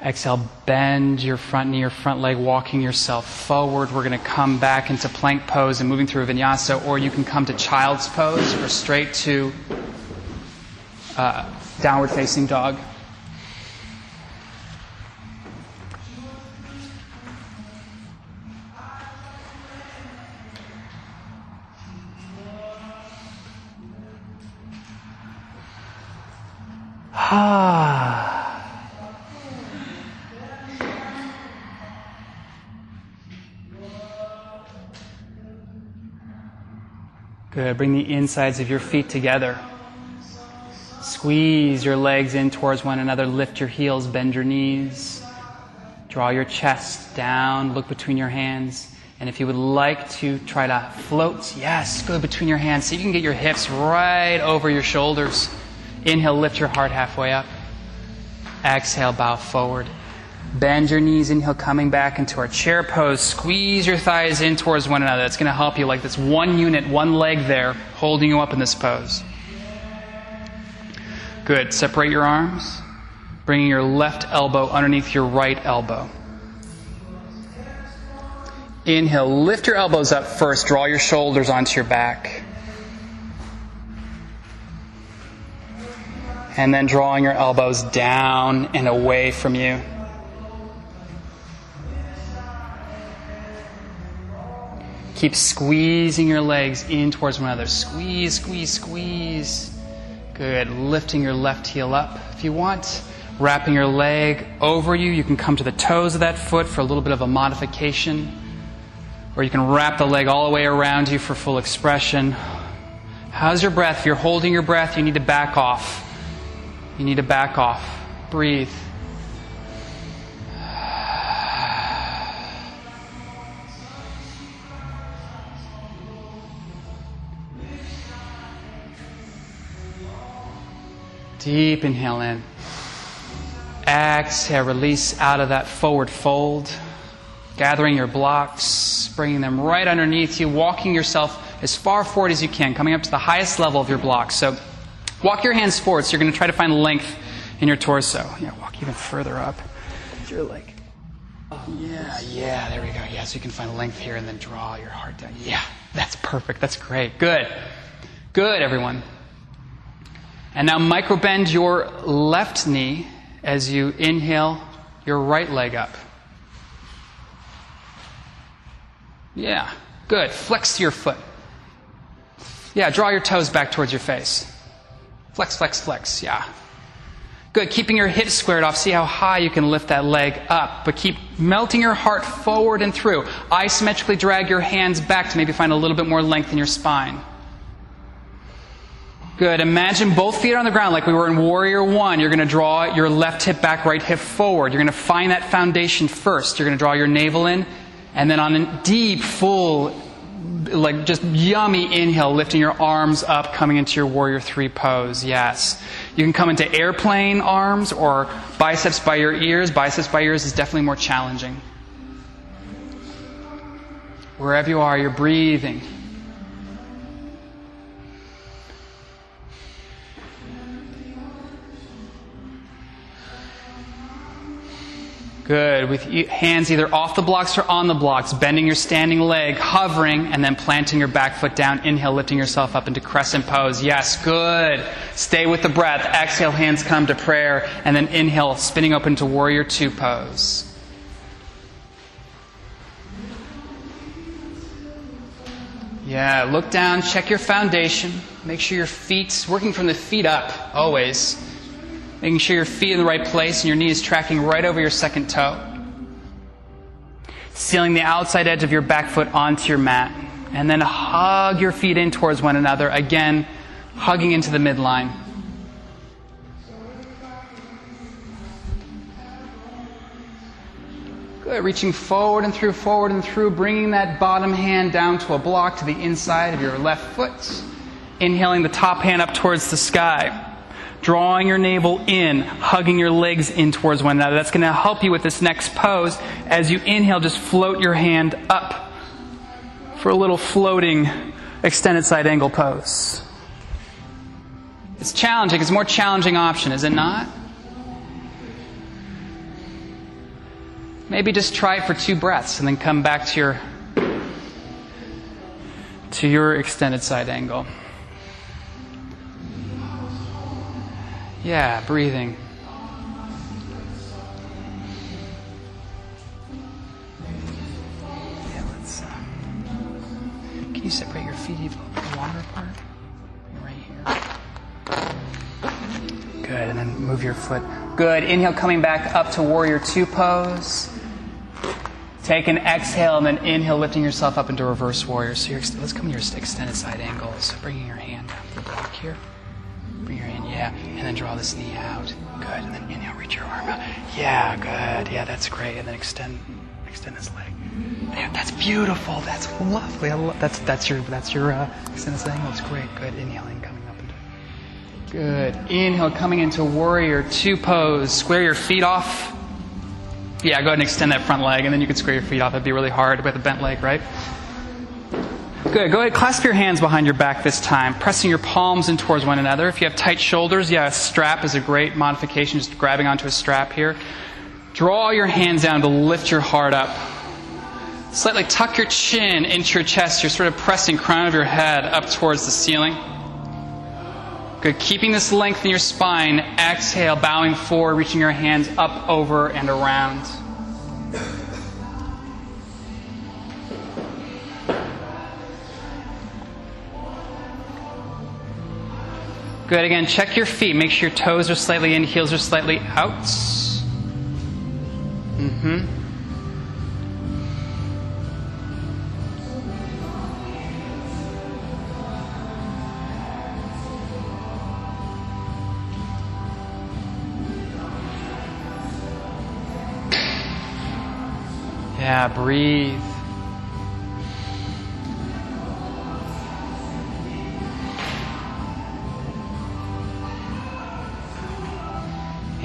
Exhale, bend your front knee, your front leg, walking yourself forward. We're going to come back into plank pose and moving through a vinyasa, or you can come to child's pose or straight to downward facing dog. Good. Bring the insides of your feet together. Squeeze your legs in towards one another. Lift your heels. Bend your knees. Draw your chest down. Look between your hands. And if you would like to try to float, yes, go between your hands. So you can get your hips right over your shoulders. Inhale, lift your heart halfway up. Exhale, bow forward. Bend your knees. Inhale, coming back into our chair pose. Squeeze your thighs in towards one another. It's going to help you like this one unit, one leg there, holding you up in this pose. Good. Separate your arms, bringing your left elbow underneath your right elbow. Inhale, lift your elbows up first. Draw your shoulders onto your back. And then drawing your elbows down and away from you. Keep squeezing your legs in towards one another. Squeeze, squeeze, squeeze. Good. Lifting your left heel up if you want. Wrapping your leg over you. You can come to the toes of that foot for a little bit of a modification. Or you can wrap the leg all the way around you for full expression. How's your breath? If you're holding your breath, you need to back off. You need to back off. Breathe. Deep inhale in. Exhale, release out of that forward fold. Gathering your blocks, bringing them right underneath you, walking yourself as far forward as you can, coming up to the highest level of your blocks. So Walk your hands forward, so you're going to try to find length in your torso. Yeah, walk even further up. You're like, yeah, there we go. Yeah, so you can find length here and then draw your heart down. Yeah, that's perfect. That's great. Good. Good, everyone. And now micro-bend your left knee as you inhale your right leg up. Yeah, good. Flex your foot. Yeah, draw your toes back towards your face. Flex, flex, flex. Yeah. Good. Keeping your hips squared off. See how high you can lift that leg up. But keep melting your heart forward and through. Isometrically drag your hands back to maybe find a little bit more length in your spine. Good. Imagine both feet on the ground like we were in Warrior One. You're going to draw your left hip back, right hip forward. You're going to find that foundation first. You're going to draw your navel in. And then on a deep, full, like just yummy inhale, lifting your arms up, coming into your Warrior Three pose. Yes. You can come into airplane arms or biceps by your ears. Biceps by ears is definitely more challenging. Wherever you are, you're breathing. Good. With hands either off the blocks or on the blocks, bending your standing leg, hovering, and then planting your back foot down. Inhale, lifting yourself up into crescent pose. Yes, good. Stay with the breath. Exhale, hands come to prayer. And then inhale, spinning up into Warrior Two pose. Yeah, look down, check your foundation. Make sure your feet's working from the feet up, always. Making sure your feet in the right place and your knee is tracking right over your second toe. Sealing the outside edge of your back foot onto your mat. And then hug your feet in towards one another. Again, hugging into the midline. Good. Reaching forward and through, bringing that bottom hand down to a block to the inside of your left foot. Inhaling the top hand up towards the sky. Drawing your navel in, hugging your legs in towards one another. That's going to help you with this next pose. As you inhale, just float your hand up for a little floating extended side angle pose. It's challenging. It's a more challenging option, is it not? Maybe just try it for 2 breaths and then come back to your extended side angle. Yeah, breathing. Yeah, let's. Can you separate your feet even wider apart? Right here. Good, and then move your foot. Good. Inhale, coming back up to Warrior Two pose. Take an exhale, and then inhale, lifting yourself up into Reverse Warrior. So let's come to your extended side angle. So bringing your hand up the block here. Bring your hand, yeah, and then draw this knee out. Good, and then inhale, reach your arm out. Yeah, good, yeah, that's great. And then extend this leg. Yeah, that's beautiful. That's lovely. That's your extended side angle. It's great. Good. Inhaling, coming up into. Good. Inhale, coming into Warrior Two pose. Square your feet off. Yeah, go ahead and extend that front leg, and then you can square your feet off. That'd be really hard with a bent leg, right? Good. Go ahead, clasp your hands behind your back this time, pressing your palms in towards one another. If you have tight shoulders, yeah, a strap is a great modification, just grabbing onto a strap here. Draw your hands down to lift your heart up. Slightly tuck your chin into your chest. You're sort of pressing crown of your head up towards the ceiling. Good. Keeping this length in your spine. Exhale, bowing forward, reaching your hands up, over, and around. Good. Again, check your feet. Make sure your toes are slightly in, heels are slightly out. Yeah, breathe.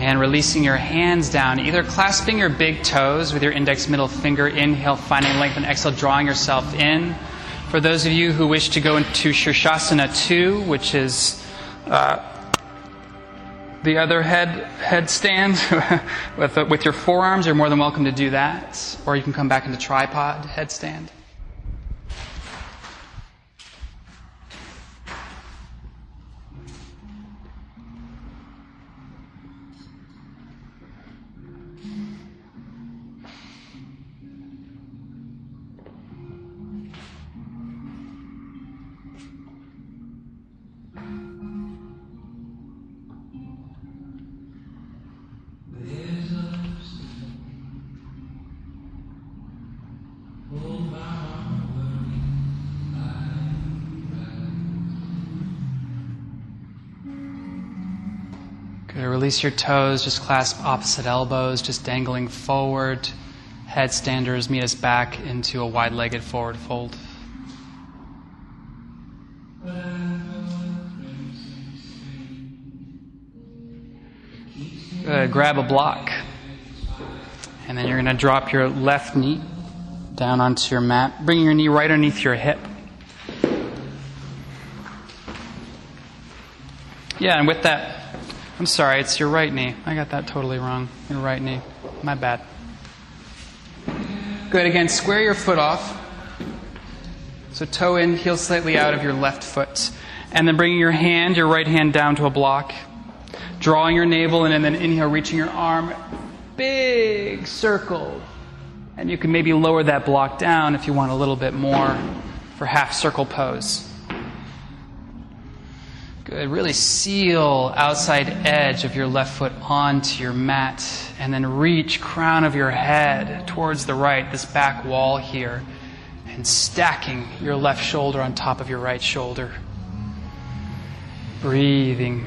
And releasing your hands down, either clasping your big toes with your index middle finger. Inhale, finding length, and exhale, drawing yourself in. For those of you who wish to go into Sirsasana 2, which is the other headstand with your forearms, you're more than welcome to do that. Or you can come back into tripod headstand. Release your toes, just clasp opposite elbows, just dangling forward. Headstanders, meet us back into a wide-legged forward fold. Good. Grab a block. And then you're going to drop your left knee down onto your mat. Bring your knee right underneath your hip. Yeah, and with that, I'm sorry, it's your right knee. I got that totally wrong. Your right knee. My bad. Good. Again, square your foot off. So toe in, heel slightly out of your left foot. And then bringing your hand, your right hand down to a block. Drawing your navel in, and then inhale, reaching your arm. Big circle. And you can maybe lower that block down if you want a little bit more for half circle pose. Good. Really seal outside edge of your left foot onto your mat, and then reach crown of your head towards the right, this back wall here, and stacking your left shoulder on top of your right shoulder. Breathing.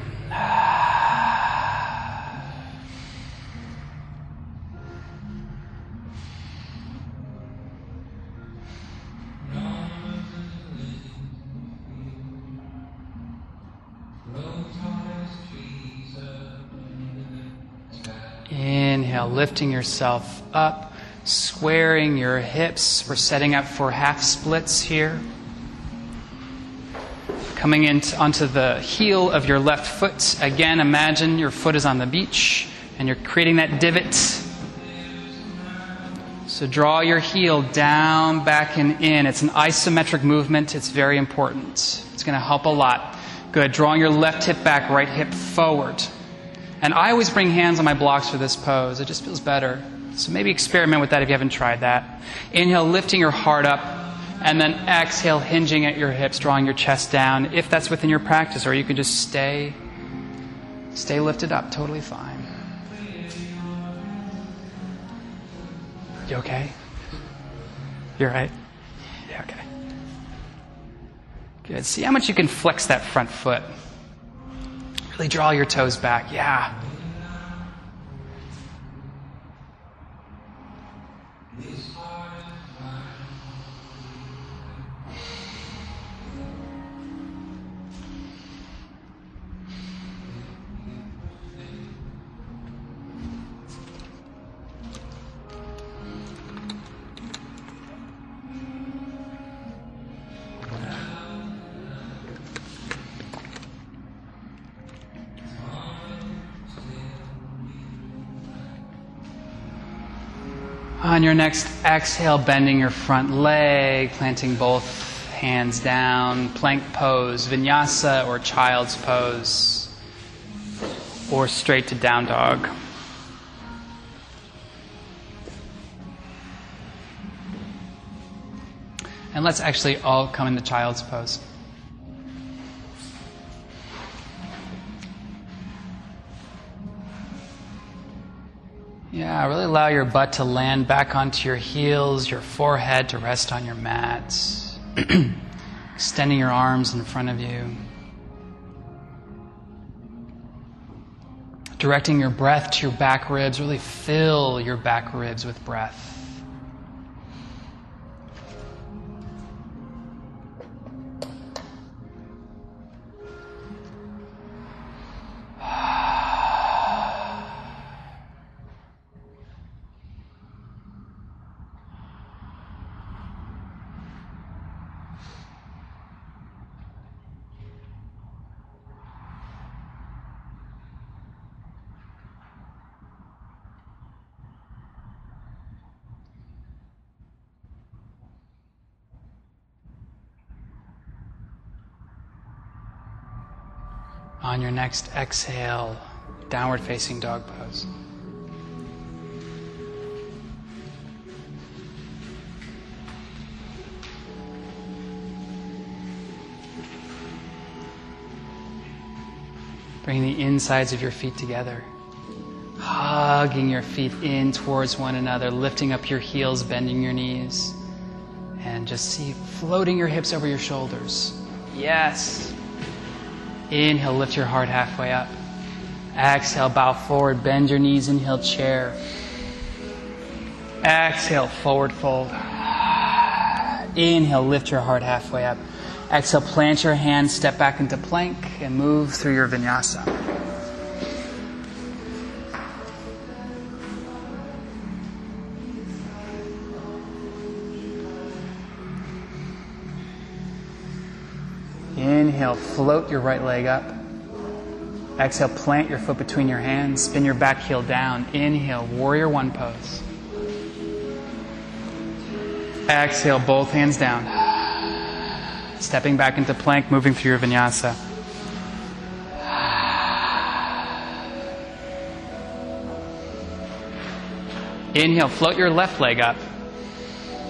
Inhale, lifting yourself up, squaring your hips. We're setting up for half splits here. Coming in onto the heel of your left foot. Again, imagine your foot is on the beach and you're creating that divot. So draw your heel down, back, and in. It's an isometric movement. It's very important. It's going to help a lot. Good. Drawing your left hip back, right hip forward. And I always bring hands on my blocks for this pose. It just feels better. So maybe experiment with that if you haven't tried that. Inhale, lifting your heart up. And then exhale, hinging at your hips, drawing your chest down. If that's within your practice, or you can just stay lifted up. Totally fine. You okay? You're right? Yeah, okay. Good. See how much you can flex that front foot. Really draw your toes back. Yeah. On your next exhale, bending your front leg, planting both hands down, plank pose, vinyasa or child's pose, or straight to down dog. And let's actually all come into child's pose. Yeah, really allow your butt to land back onto your heels, your forehead to rest on your mat. Extending your arms in front of you. Directing your breath to your back ribs. Really fill your back ribs with breath. On your next exhale, downward facing dog pose. Bring the insides of your feet together, hugging your feet in towards one another, lifting up your heels, bending your knees, and just see, floating your hips over your shoulders. Yes. Inhale, lift your heart halfway up. Exhale, bow forward, bend your knees, inhale, chair. Exhale, forward fold. Inhale, lift your heart halfway up. Exhale, plant your hands, step back into plank, and move through your vinyasa. Inhale, float your right leg up. Exhale, plant your foot between your hands, spin your back heel down. Inhale, warrior one pose. Exhale, both hands down. Stepping back into plank, moving through your vinyasa. Inhale, float your left leg up.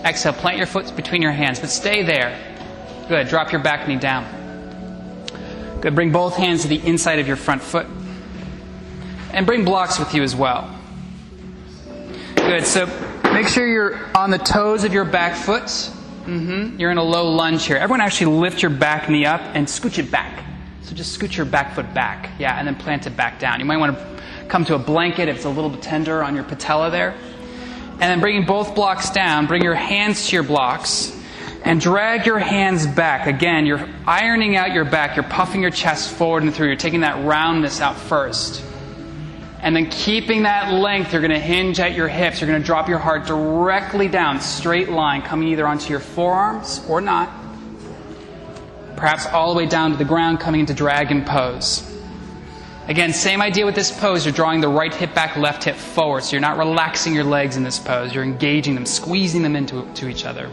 Exhale, plant your foot between your hands, but stay there. Good, drop your back knee down. Good, bring both hands to the inside of your front foot. And bring blocks with you as well. Good, so make sure you're on the toes of your back foot. You're in a low lunge here. Everyone actually lift your back knee up and scooch it back. So just scoot your back foot back. Yeah, and then plant it back down. You might want to come to a blanket if it's a little bit tender on your patella there. And then bringing both blocks down, bring your hands to your blocks and drag your hands back. Again, you're ironing out your back. You're puffing your chest forward and through. You're taking that roundness out first. And then keeping that length, you're going to hinge at your hips. You're going to drop your heart directly down, straight line, coming either onto your forearms or not. Perhaps all the way down to the ground, coming into dragon pose. Again, same idea with this pose. You're drawing the right hip back, left hip forward. So you're not relaxing your legs in this pose. You're engaging them, squeezing them into each other.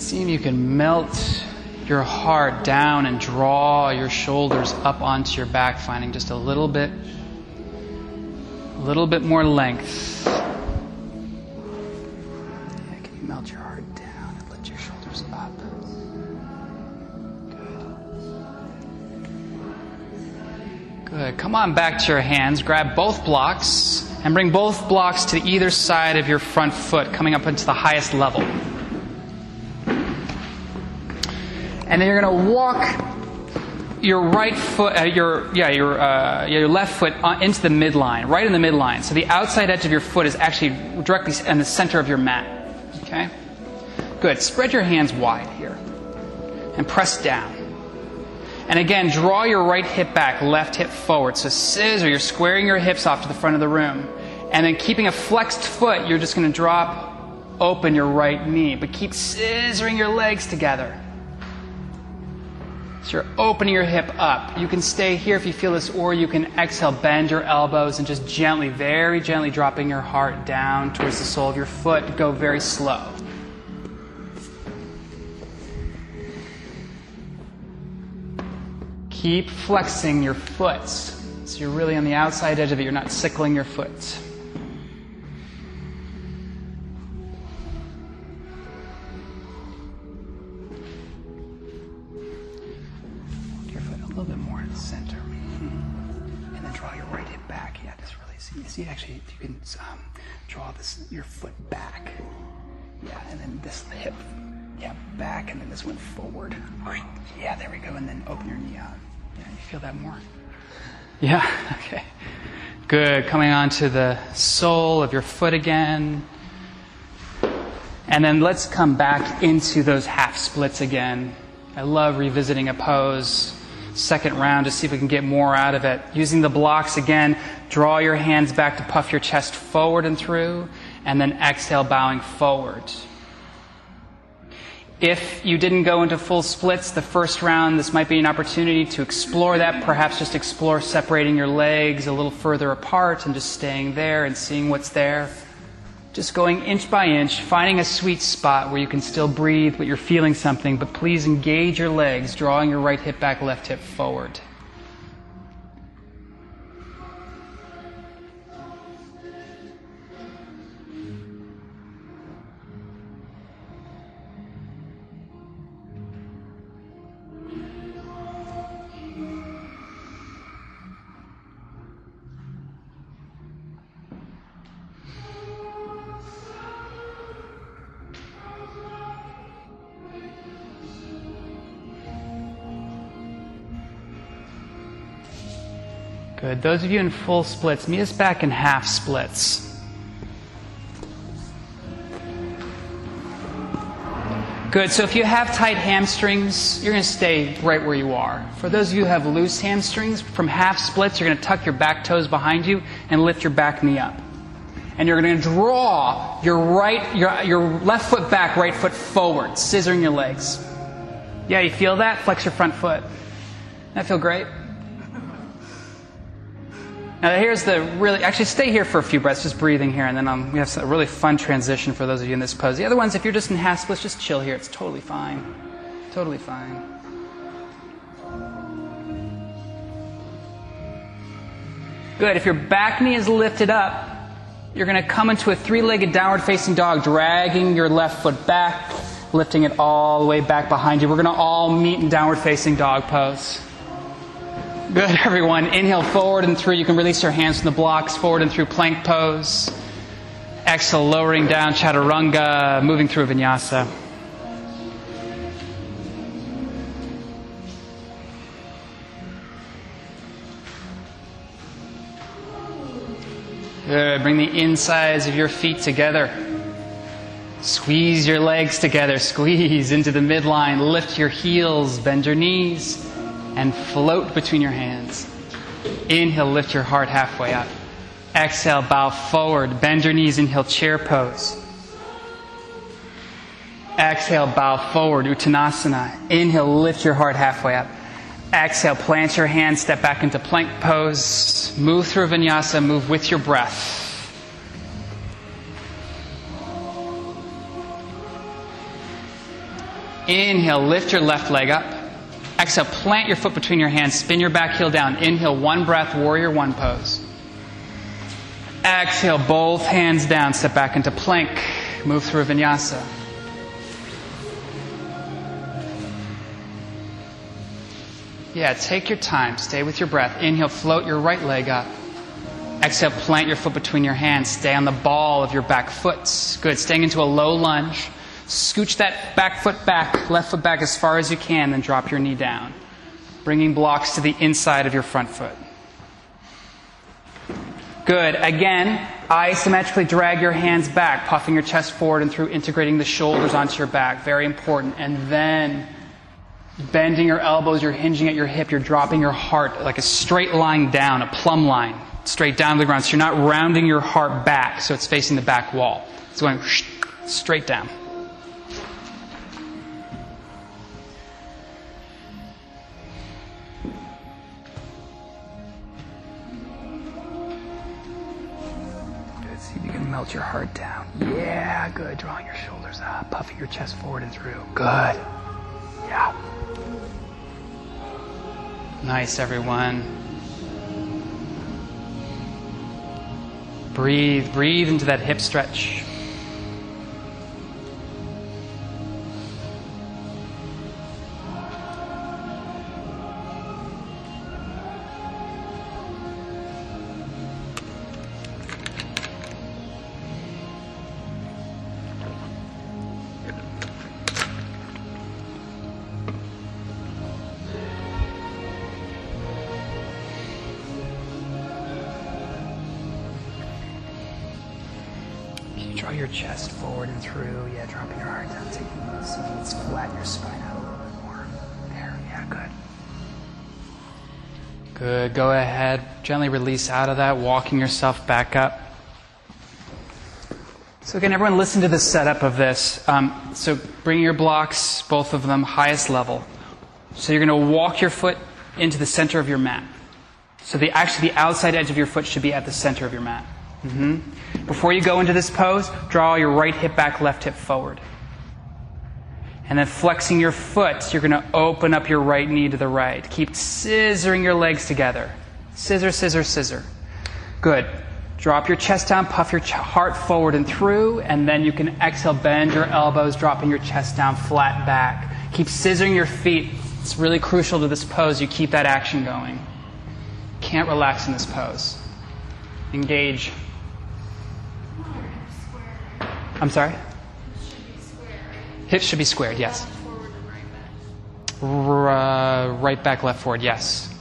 See if you can melt your heart down and draw your shoulders up onto your back, finding just a little bit more length. Yeah, can you melt your heart down and lift your shoulders up? Good. Good. Come on back to your hands. Grab both blocks and bring both blocks to either side of your front foot, coming up into the highest level. And then you're going to walk your right foot, your left foot into the midline, right in the midline. So the outside edge of your foot is actually directly in the center of your mat. Okay? Good. Spread your hands wide here. And press down. And again, draw your right hip back, left hip forward. So scissor, you're squaring your hips off to the front of the room. And then keeping a flexed foot, you're just going to drop open your right knee. But keep scissoring your legs together. So you're opening your hip up. You can stay here if you feel this, or you can exhale, bend your elbows, and just gently, very gently dropping your heart down towards the sole of your foot. Go very slow. Keep flexing your foot. So you're really on the outside edge of it. You're not sickling your foot. Actually, if you can draw this, your foot back, yeah, and then this hip, yeah, back, and then this one forward. Right. Yeah, there we go, and then open your knee up. Yeah, you feel that more? Yeah, okay. Good, coming onto the sole of your foot again. And then let's come back into those half splits again. I love revisiting a pose. second round to see if we can get more out of it. Using the blocks again, draw your hands back to puff your chest forward and through, and then exhale, bowing forward. If you didn't go into full splits the first round, this might be an opportunity to explore that. Perhaps just explore separating your legs a little further apart and just staying there and seeing what's there. Just going inch by inch, finding a sweet spot where you can still breathe but you're feeling something, but please engage your legs, drawing your right hip back, left hip forward. Good. Those of you in full splits, meet us back in half splits. Good. So if you have tight hamstrings, you're going to stay right where you are. For those of you who have loose hamstrings, from half splits, you're going to tuck your back toes behind you and lift your back knee up. And you're going to draw your left foot back, right foot forward, scissoring your legs. Yeah, you feel that? Flex your front foot. That feel great? Now here's the really, actually stay here for a few breaths, just breathing here, and then we have a really fun transition for those of you in this pose. The other ones, if you're just in half splits, just chill here. It's totally fine. Totally fine. Good. If your back knee is lifted up, you're going to come into a three-legged downward facing dog, dragging your left foot back, lifting it all the way back behind you. We're going to all meet in downward facing dog pose. Good, everyone. Inhale forward and through. You can release your hands from the blocks, forward and through plank pose. Exhale, lowering down, chaturanga, moving through vinyasa. Good, bring the insides of your feet together. Squeeze your legs together, squeeze into the midline, lift your heels, bend your knees. And float between your hands. Inhale, lift your heart halfway up. Exhale, bow forward. Bend your knees, inhale, chair pose. Exhale, bow forward, Uttanasana. Inhale, lift your heart halfway up. Exhale, plant your hands, step back into plank pose. Move through vinyasa, move with your breath. Inhale, lift your left leg up. Exhale, plant your foot between your hands, spin your back heel down. Inhale, one breath, warrior one pose. Exhale, both hands down, step back into plank. Move through vinyasa. Yeah, take your time, stay with your breath. Inhale, float your right leg up. Exhale, plant your foot between your hands, stay on the ball of your back foot. Good, staying into a low lunge. Scooch that back foot back, left foot back as far as you can, then drop your knee down. Bringing blocks to the inside of your front foot. Good. Again, isometrically drag your hands back, puffing your chest forward and through, integrating the shoulders onto your back. Very important. And then bending your elbows, you're hinging at your hip, you're dropping your heart like a straight line down, a plumb line, straight down to the ground. So you're not rounding your heart back, so it's facing the back wall. It's going straight down. Melt your heart down. Yeah, good. Drawing your shoulders up, puffing your chest forward and through. Good. Yeah. Nice, everyone. Breathe. Breathe into that hip stretch. Draw your chest forward and through. Yeah, dropping your heart down, taking it easy. Let's flatten your spine out a little bit more. There, yeah, good. Good. Go ahead. Gently release out of that, walking yourself back up. So again, everyone listen to the setup of this. So bring your blocks, both of them, highest level. So you're going to walk your foot into the center of your mat. So actually the outside edge of your foot should be at the center of your mat. Mm-hmm. Before you go into this pose, draw your right hip back, left hip forward. And then flexing your foot, you're going to open up your right knee to the right. Keep scissoring your legs together. Scissor, scissor, scissor. Good. Drop your chest down, puff your heart forward and through, and then you can exhale, bend your elbows, dropping your chest down, flat back. Keep scissoring your feet. It's really crucial to this pose. You keep that action going. Can't relax in this pose. Engage. I'm sorry? Hips should be squared, yes. Left forward and right back. Right back, left forward, yes.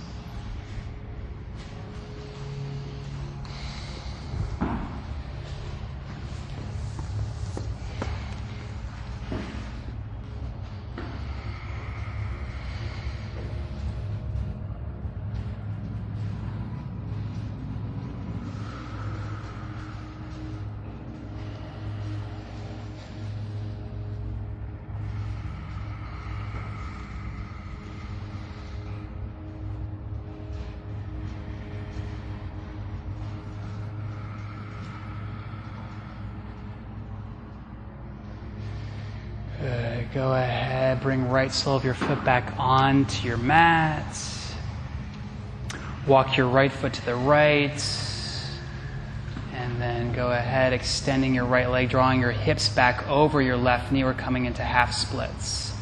Go ahead, bring right sole of your foot back onto your mat. Walk your right foot to the right. And then go ahead, extending your right leg, drawing your hips back over your left knee. We're coming into half splits.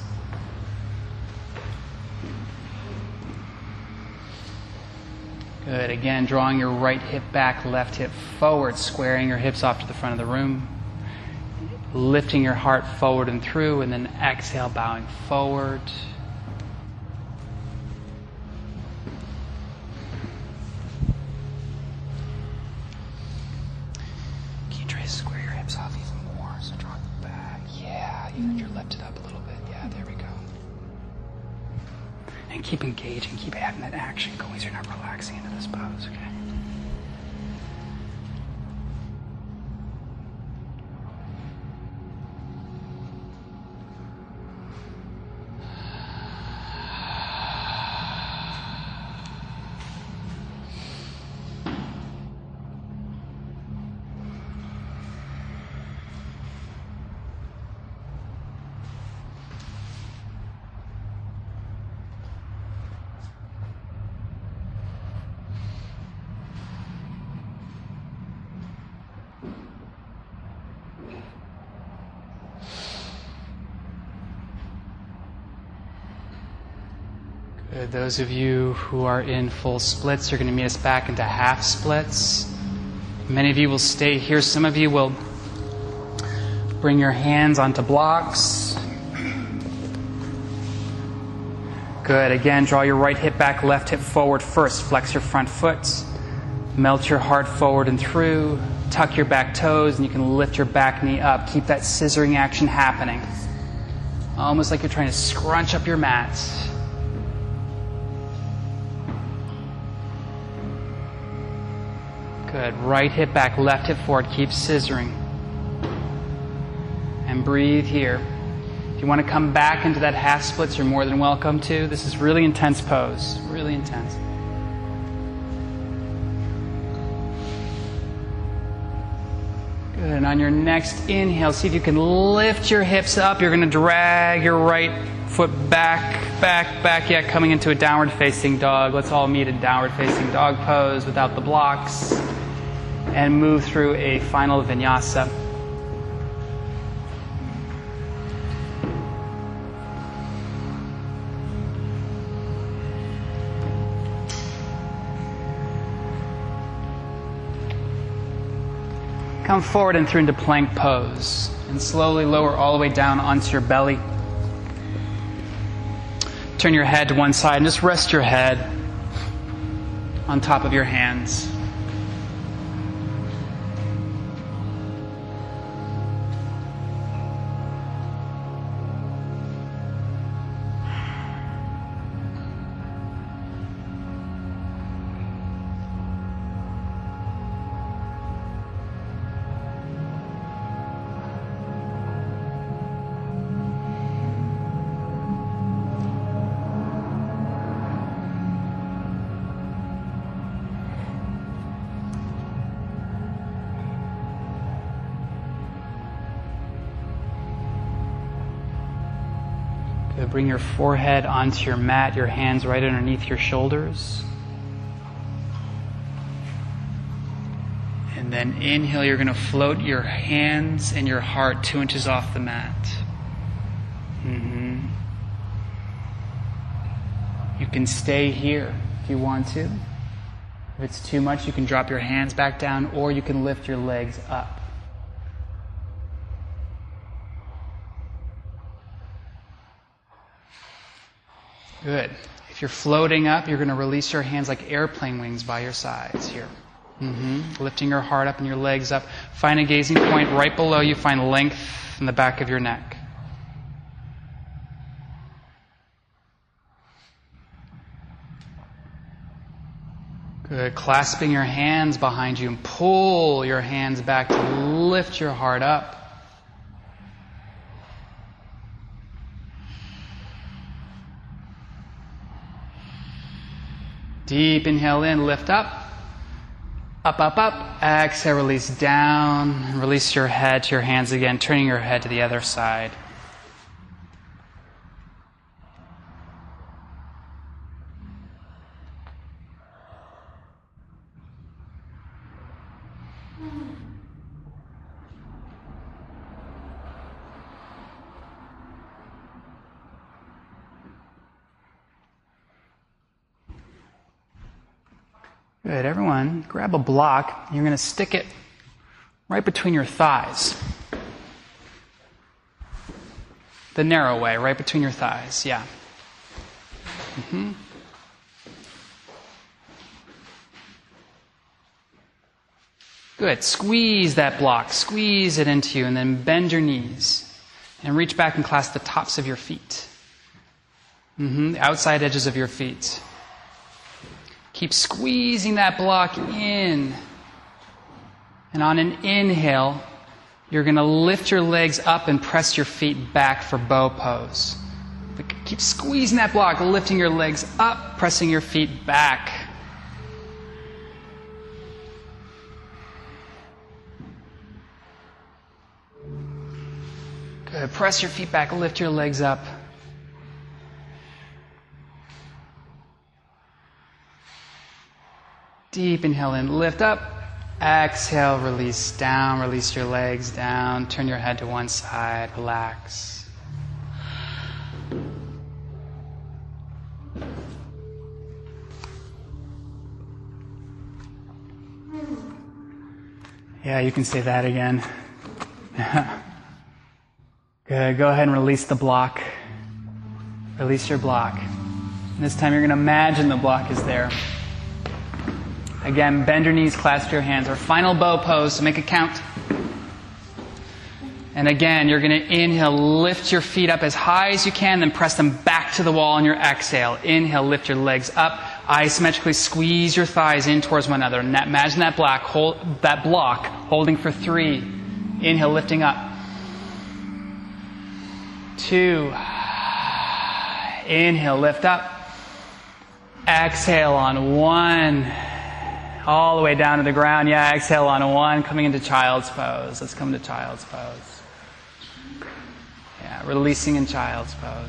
Good. Again, drawing your right hip back, left hip forward, squaring your hips off to the front of the room. Lifting your heart forward and through, and then exhale, bowing forward. Can you try to square your hips off even more? So draw them back. Yeah, even if you're lifted up a little bit. Yeah, there we go. And keep engaging, keep having that action going so you're not relaxing into this pose, okay? Those of you who are in full splits, you're going to meet us back into half splits. Many of you will stay here. Some of you will bring your hands onto blocks. Good. Again, draw your right hip back, left hip forward first. Flex your front foot. Melt your heart forward and through. Tuck your back toes, and you can lift your back knee up. Keep that scissoring action happening. Almost like you're trying to scrunch up your mat. Good. Right hip back, left hip forward. Keep scissoring. And breathe here. If you want to come back into that half splits, you're more than welcome to. This is really intense pose. Really intense. Good. And on your next inhale, see if you can lift your hips up. You're going to drag your right foot back, back, back. Yeah, coming into a downward facing dog. Let's all meet in downward facing dog pose without the blocks. And move through a final vinyasa. Come forward and through into plank pose. And slowly lower all the way down onto your belly. Turn your head to one side and just rest your head on top of your hands. to bring your forehead onto your mat, your hands right underneath your shoulders. And then inhale, you're going to float your hands and your heart 2 inches off the mat. You can stay here if you want to. If it's too much, you can drop your hands back down, or you can lift your legs up. Good. If you're floating up, you're going to release your hands like airplane wings by your sides here. Lifting your heart up and your legs up. Find a gazing point right below you. Find length in the back of your neck. Good. Clasping your hands behind you and pull your hands back to lift your heart up. Deep inhale in, lift up. Up, up, up. Exhale, release down. Release your head to your hands again, turning your head to the other side. Good, everyone, grab a block. You're going to stick it right between your thighs. The narrow way, right between your thighs, yeah. Good, squeeze that block, squeeze it into you, and then bend your knees. And reach back and clasp the tops of your feet. The outside edges of your feet. Keep squeezing that block in. And on an inhale, you're going to lift your legs up and press your feet back for bow pose. But keep squeezing that block, lifting your legs up, pressing your feet back. Good. Press your feet back, lift your legs up. Deep inhale in, lift up. Exhale, release down. Release your legs down. Turn your head to one side. Relax. Yeah, you can say that again. Good. Go ahead and release the block. Release your block. And this time you're going to imagine the block is there. Again, bend your knees, clasp your hands. Our final bow pose, so make a count. And again, you're going to inhale, lift your feet up as high as you can, then press them back to the wall on your exhale. Inhale, lift your legs up. Isometrically squeeze your thighs in towards one another. And imagine that block, holding for 3. Inhale, lifting up. 2. Inhale, lift up. Exhale on 1. All the way down to the ground. Yeah, exhale on 1. Coming into child's pose. Let's come to child's pose. Yeah, releasing in child's pose.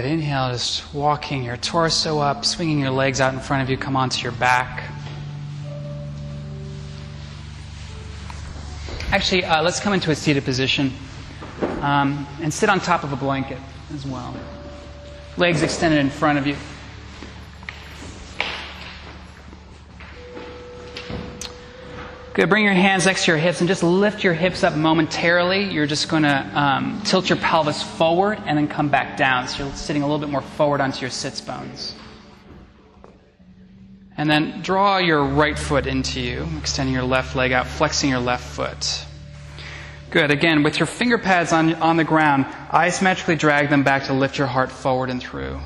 Inhale, just walking your torso up, swinging your legs out in front of you, come onto your back. Actually, let's come into a seated position and sit on top of a blanket as well. Legs extended in front of you. Good, bring your hands next to your hips and just lift your hips up momentarily. You're just going to tilt your pelvis forward and then come back down. So you're sitting a little bit more forward onto your sits bones. And then draw your right foot into you, extending your left leg out, flexing your left foot. Good, again, with your finger pads on the ground, isometrically drag them back to lift your heart forward and through,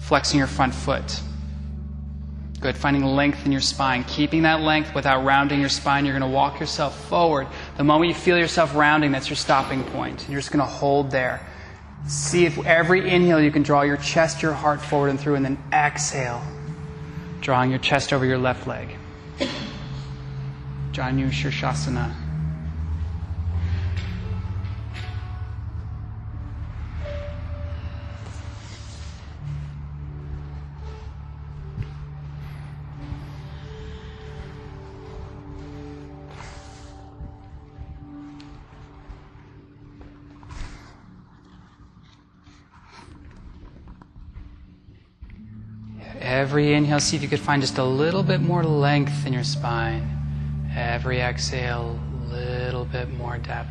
flexing your front foot. Good, finding length in your spine, keeping that length without rounding your spine. You're going to walk yourself forward. The moment you feel yourself rounding, that's your stopping point. You're just going to hold there. See if every inhale you can draw your chest, your heart forward and through, and then exhale, drawing your chest over your left leg. Janu Shirshasana. Every inhale, see if you could find just a little bit more length in your spine. Every exhale, a little bit more depth.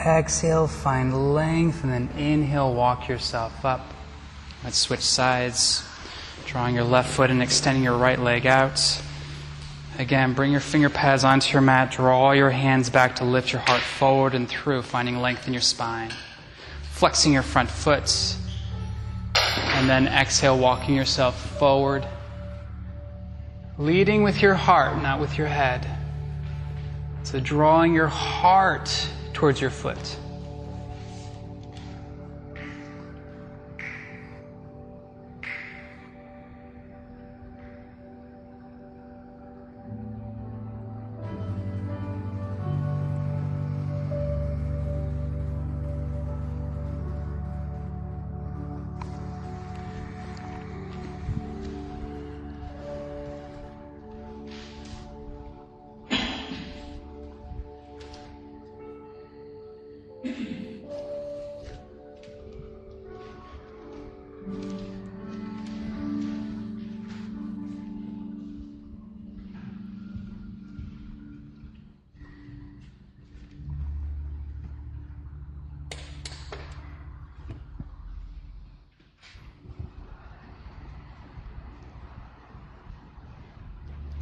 Exhale, find length, and then inhale, walk yourself up. Let's switch sides, drawing your left foot and extending your right leg out. Again, bring your finger pads onto your mat, draw your hands back to lift your heart forward and through, finding length in your spine, flexing your front foot, and then exhale, walking yourself forward, leading with your heart, not with your head. So drawing your heart towards your foot.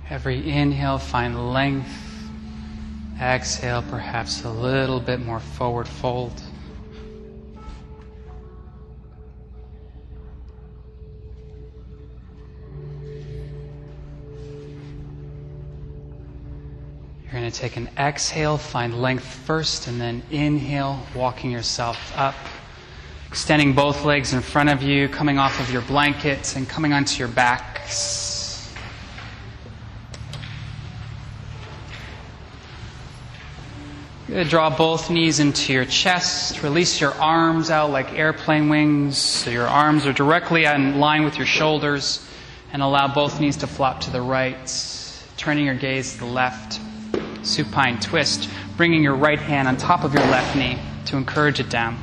Every inhale, find length. Exhale, perhaps a little bit more forward fold. You're going to take an exhale, find length first, and then inhale, walking yourself up, extending both legs in front of you, coming off of your blankets and coming onto your backs. Draw both knees into your chest. Release your arms out like airplane wings. So your arms are directly in line with your shoulders. And allow both knees to flop to the right. Turning your gaze to the left. Supine twist. Bringing your right hand on top of your left knee to encourage it down.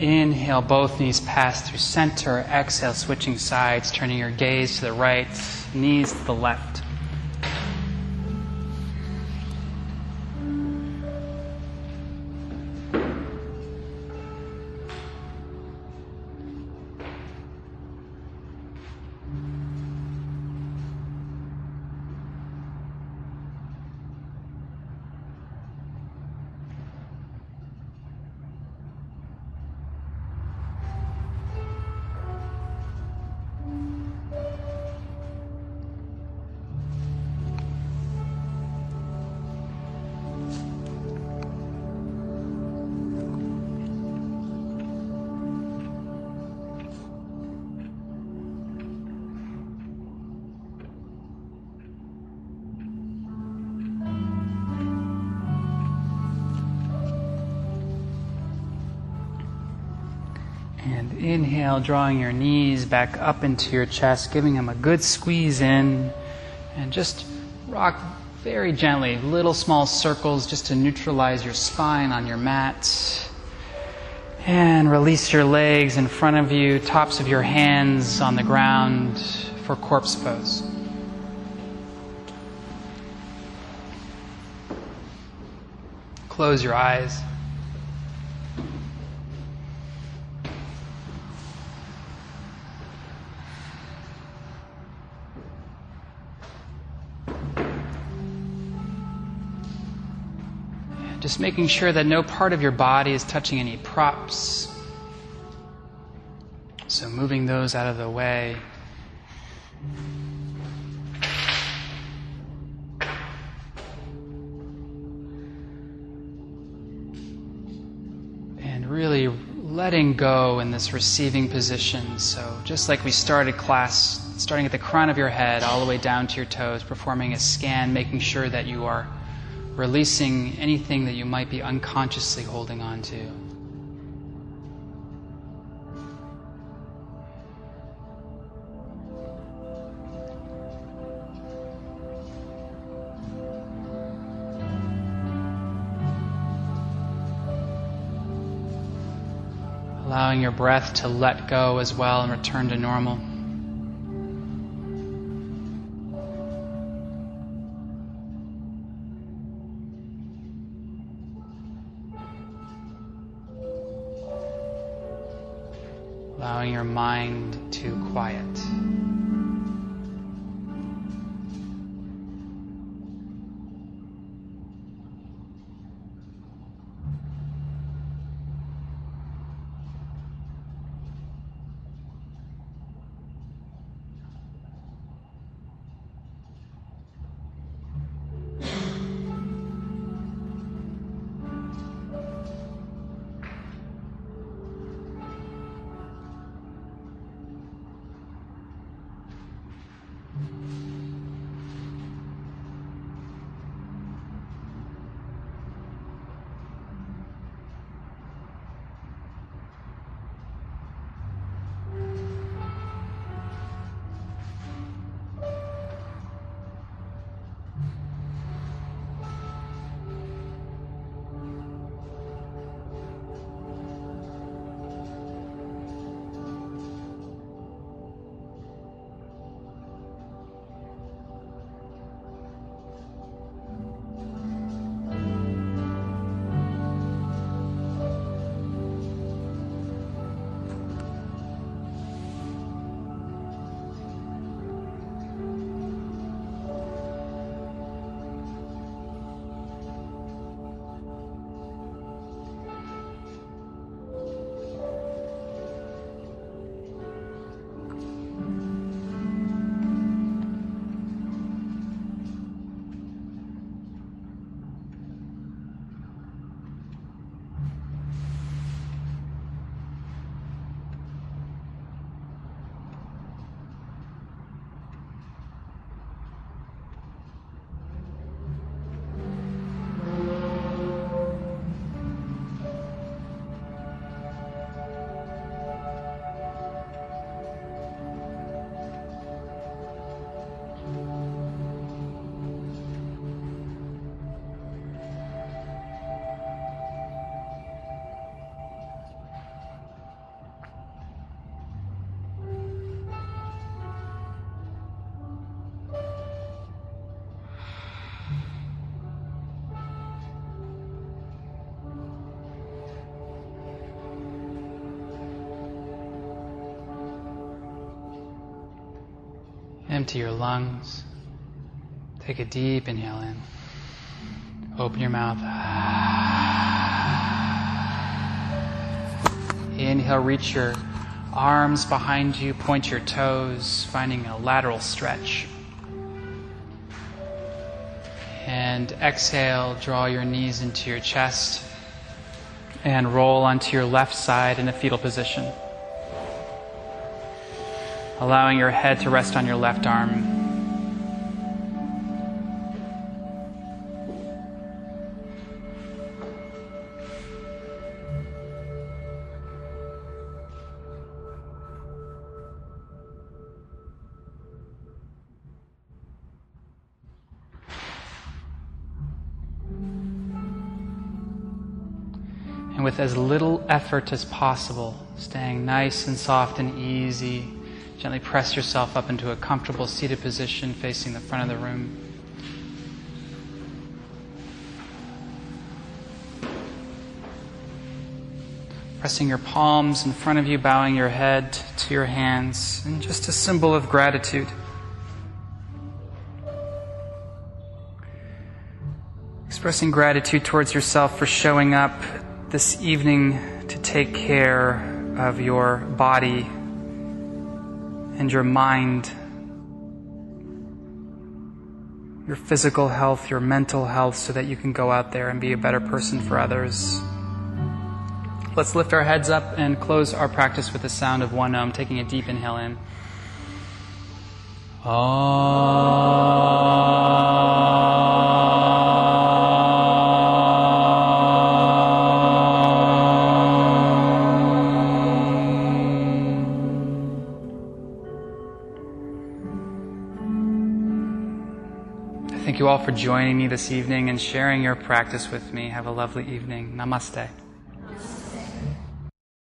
Inhale, both knees pass through center. Exhale, switching sides, turning your gaze to the right, knees to the left. And inhale, drawing your knees back up into your chest, giving them a good squeeze in. And just rock very gently, little small circles just to neutralize your spine on your mat. And release your legs in front of you, tops of your hands on the ground for corpse pose. Close your eyes. Just making sure that no part of your body is touching any props. So moving those out of the way. And really letting go in this receiving position. So just like we started class, starting at the crown of your head all the way down to your toes, performing a scan, making sure that you are releasing anything that you might be unconsciously holding on to. Allowing your breath to let go as well and return to normal. Allowing your mind to quiet. Empty your lungs. Take a deep inhale in. Open your mouth. Inhale, reach your arms behind you, point your toes, finding a lateral stretch. And exhale, draw your knees into your chest and roll onto your left side in a fetal position. Allowing your head to rest on your left arm. and with as little effort as possible, staying nice and soft and easy, gently press yourself up into a comfortable seated position facing the front of the room. Pressing your palms in front of you, bowing your head to your hands, and just a symbol of gratitude. Expressing gratitude towards yourself for showing up this evening to take care of your body and your mind, your physical health, your mental health, so that you can go out there and be a better person for others. Let's lift our heads up and close our practice with the sound of one Om, taking a deep inhale in. Om. Thank you all for joining me this evening and sharing your practice with me. Have a lovely evening. Namaste.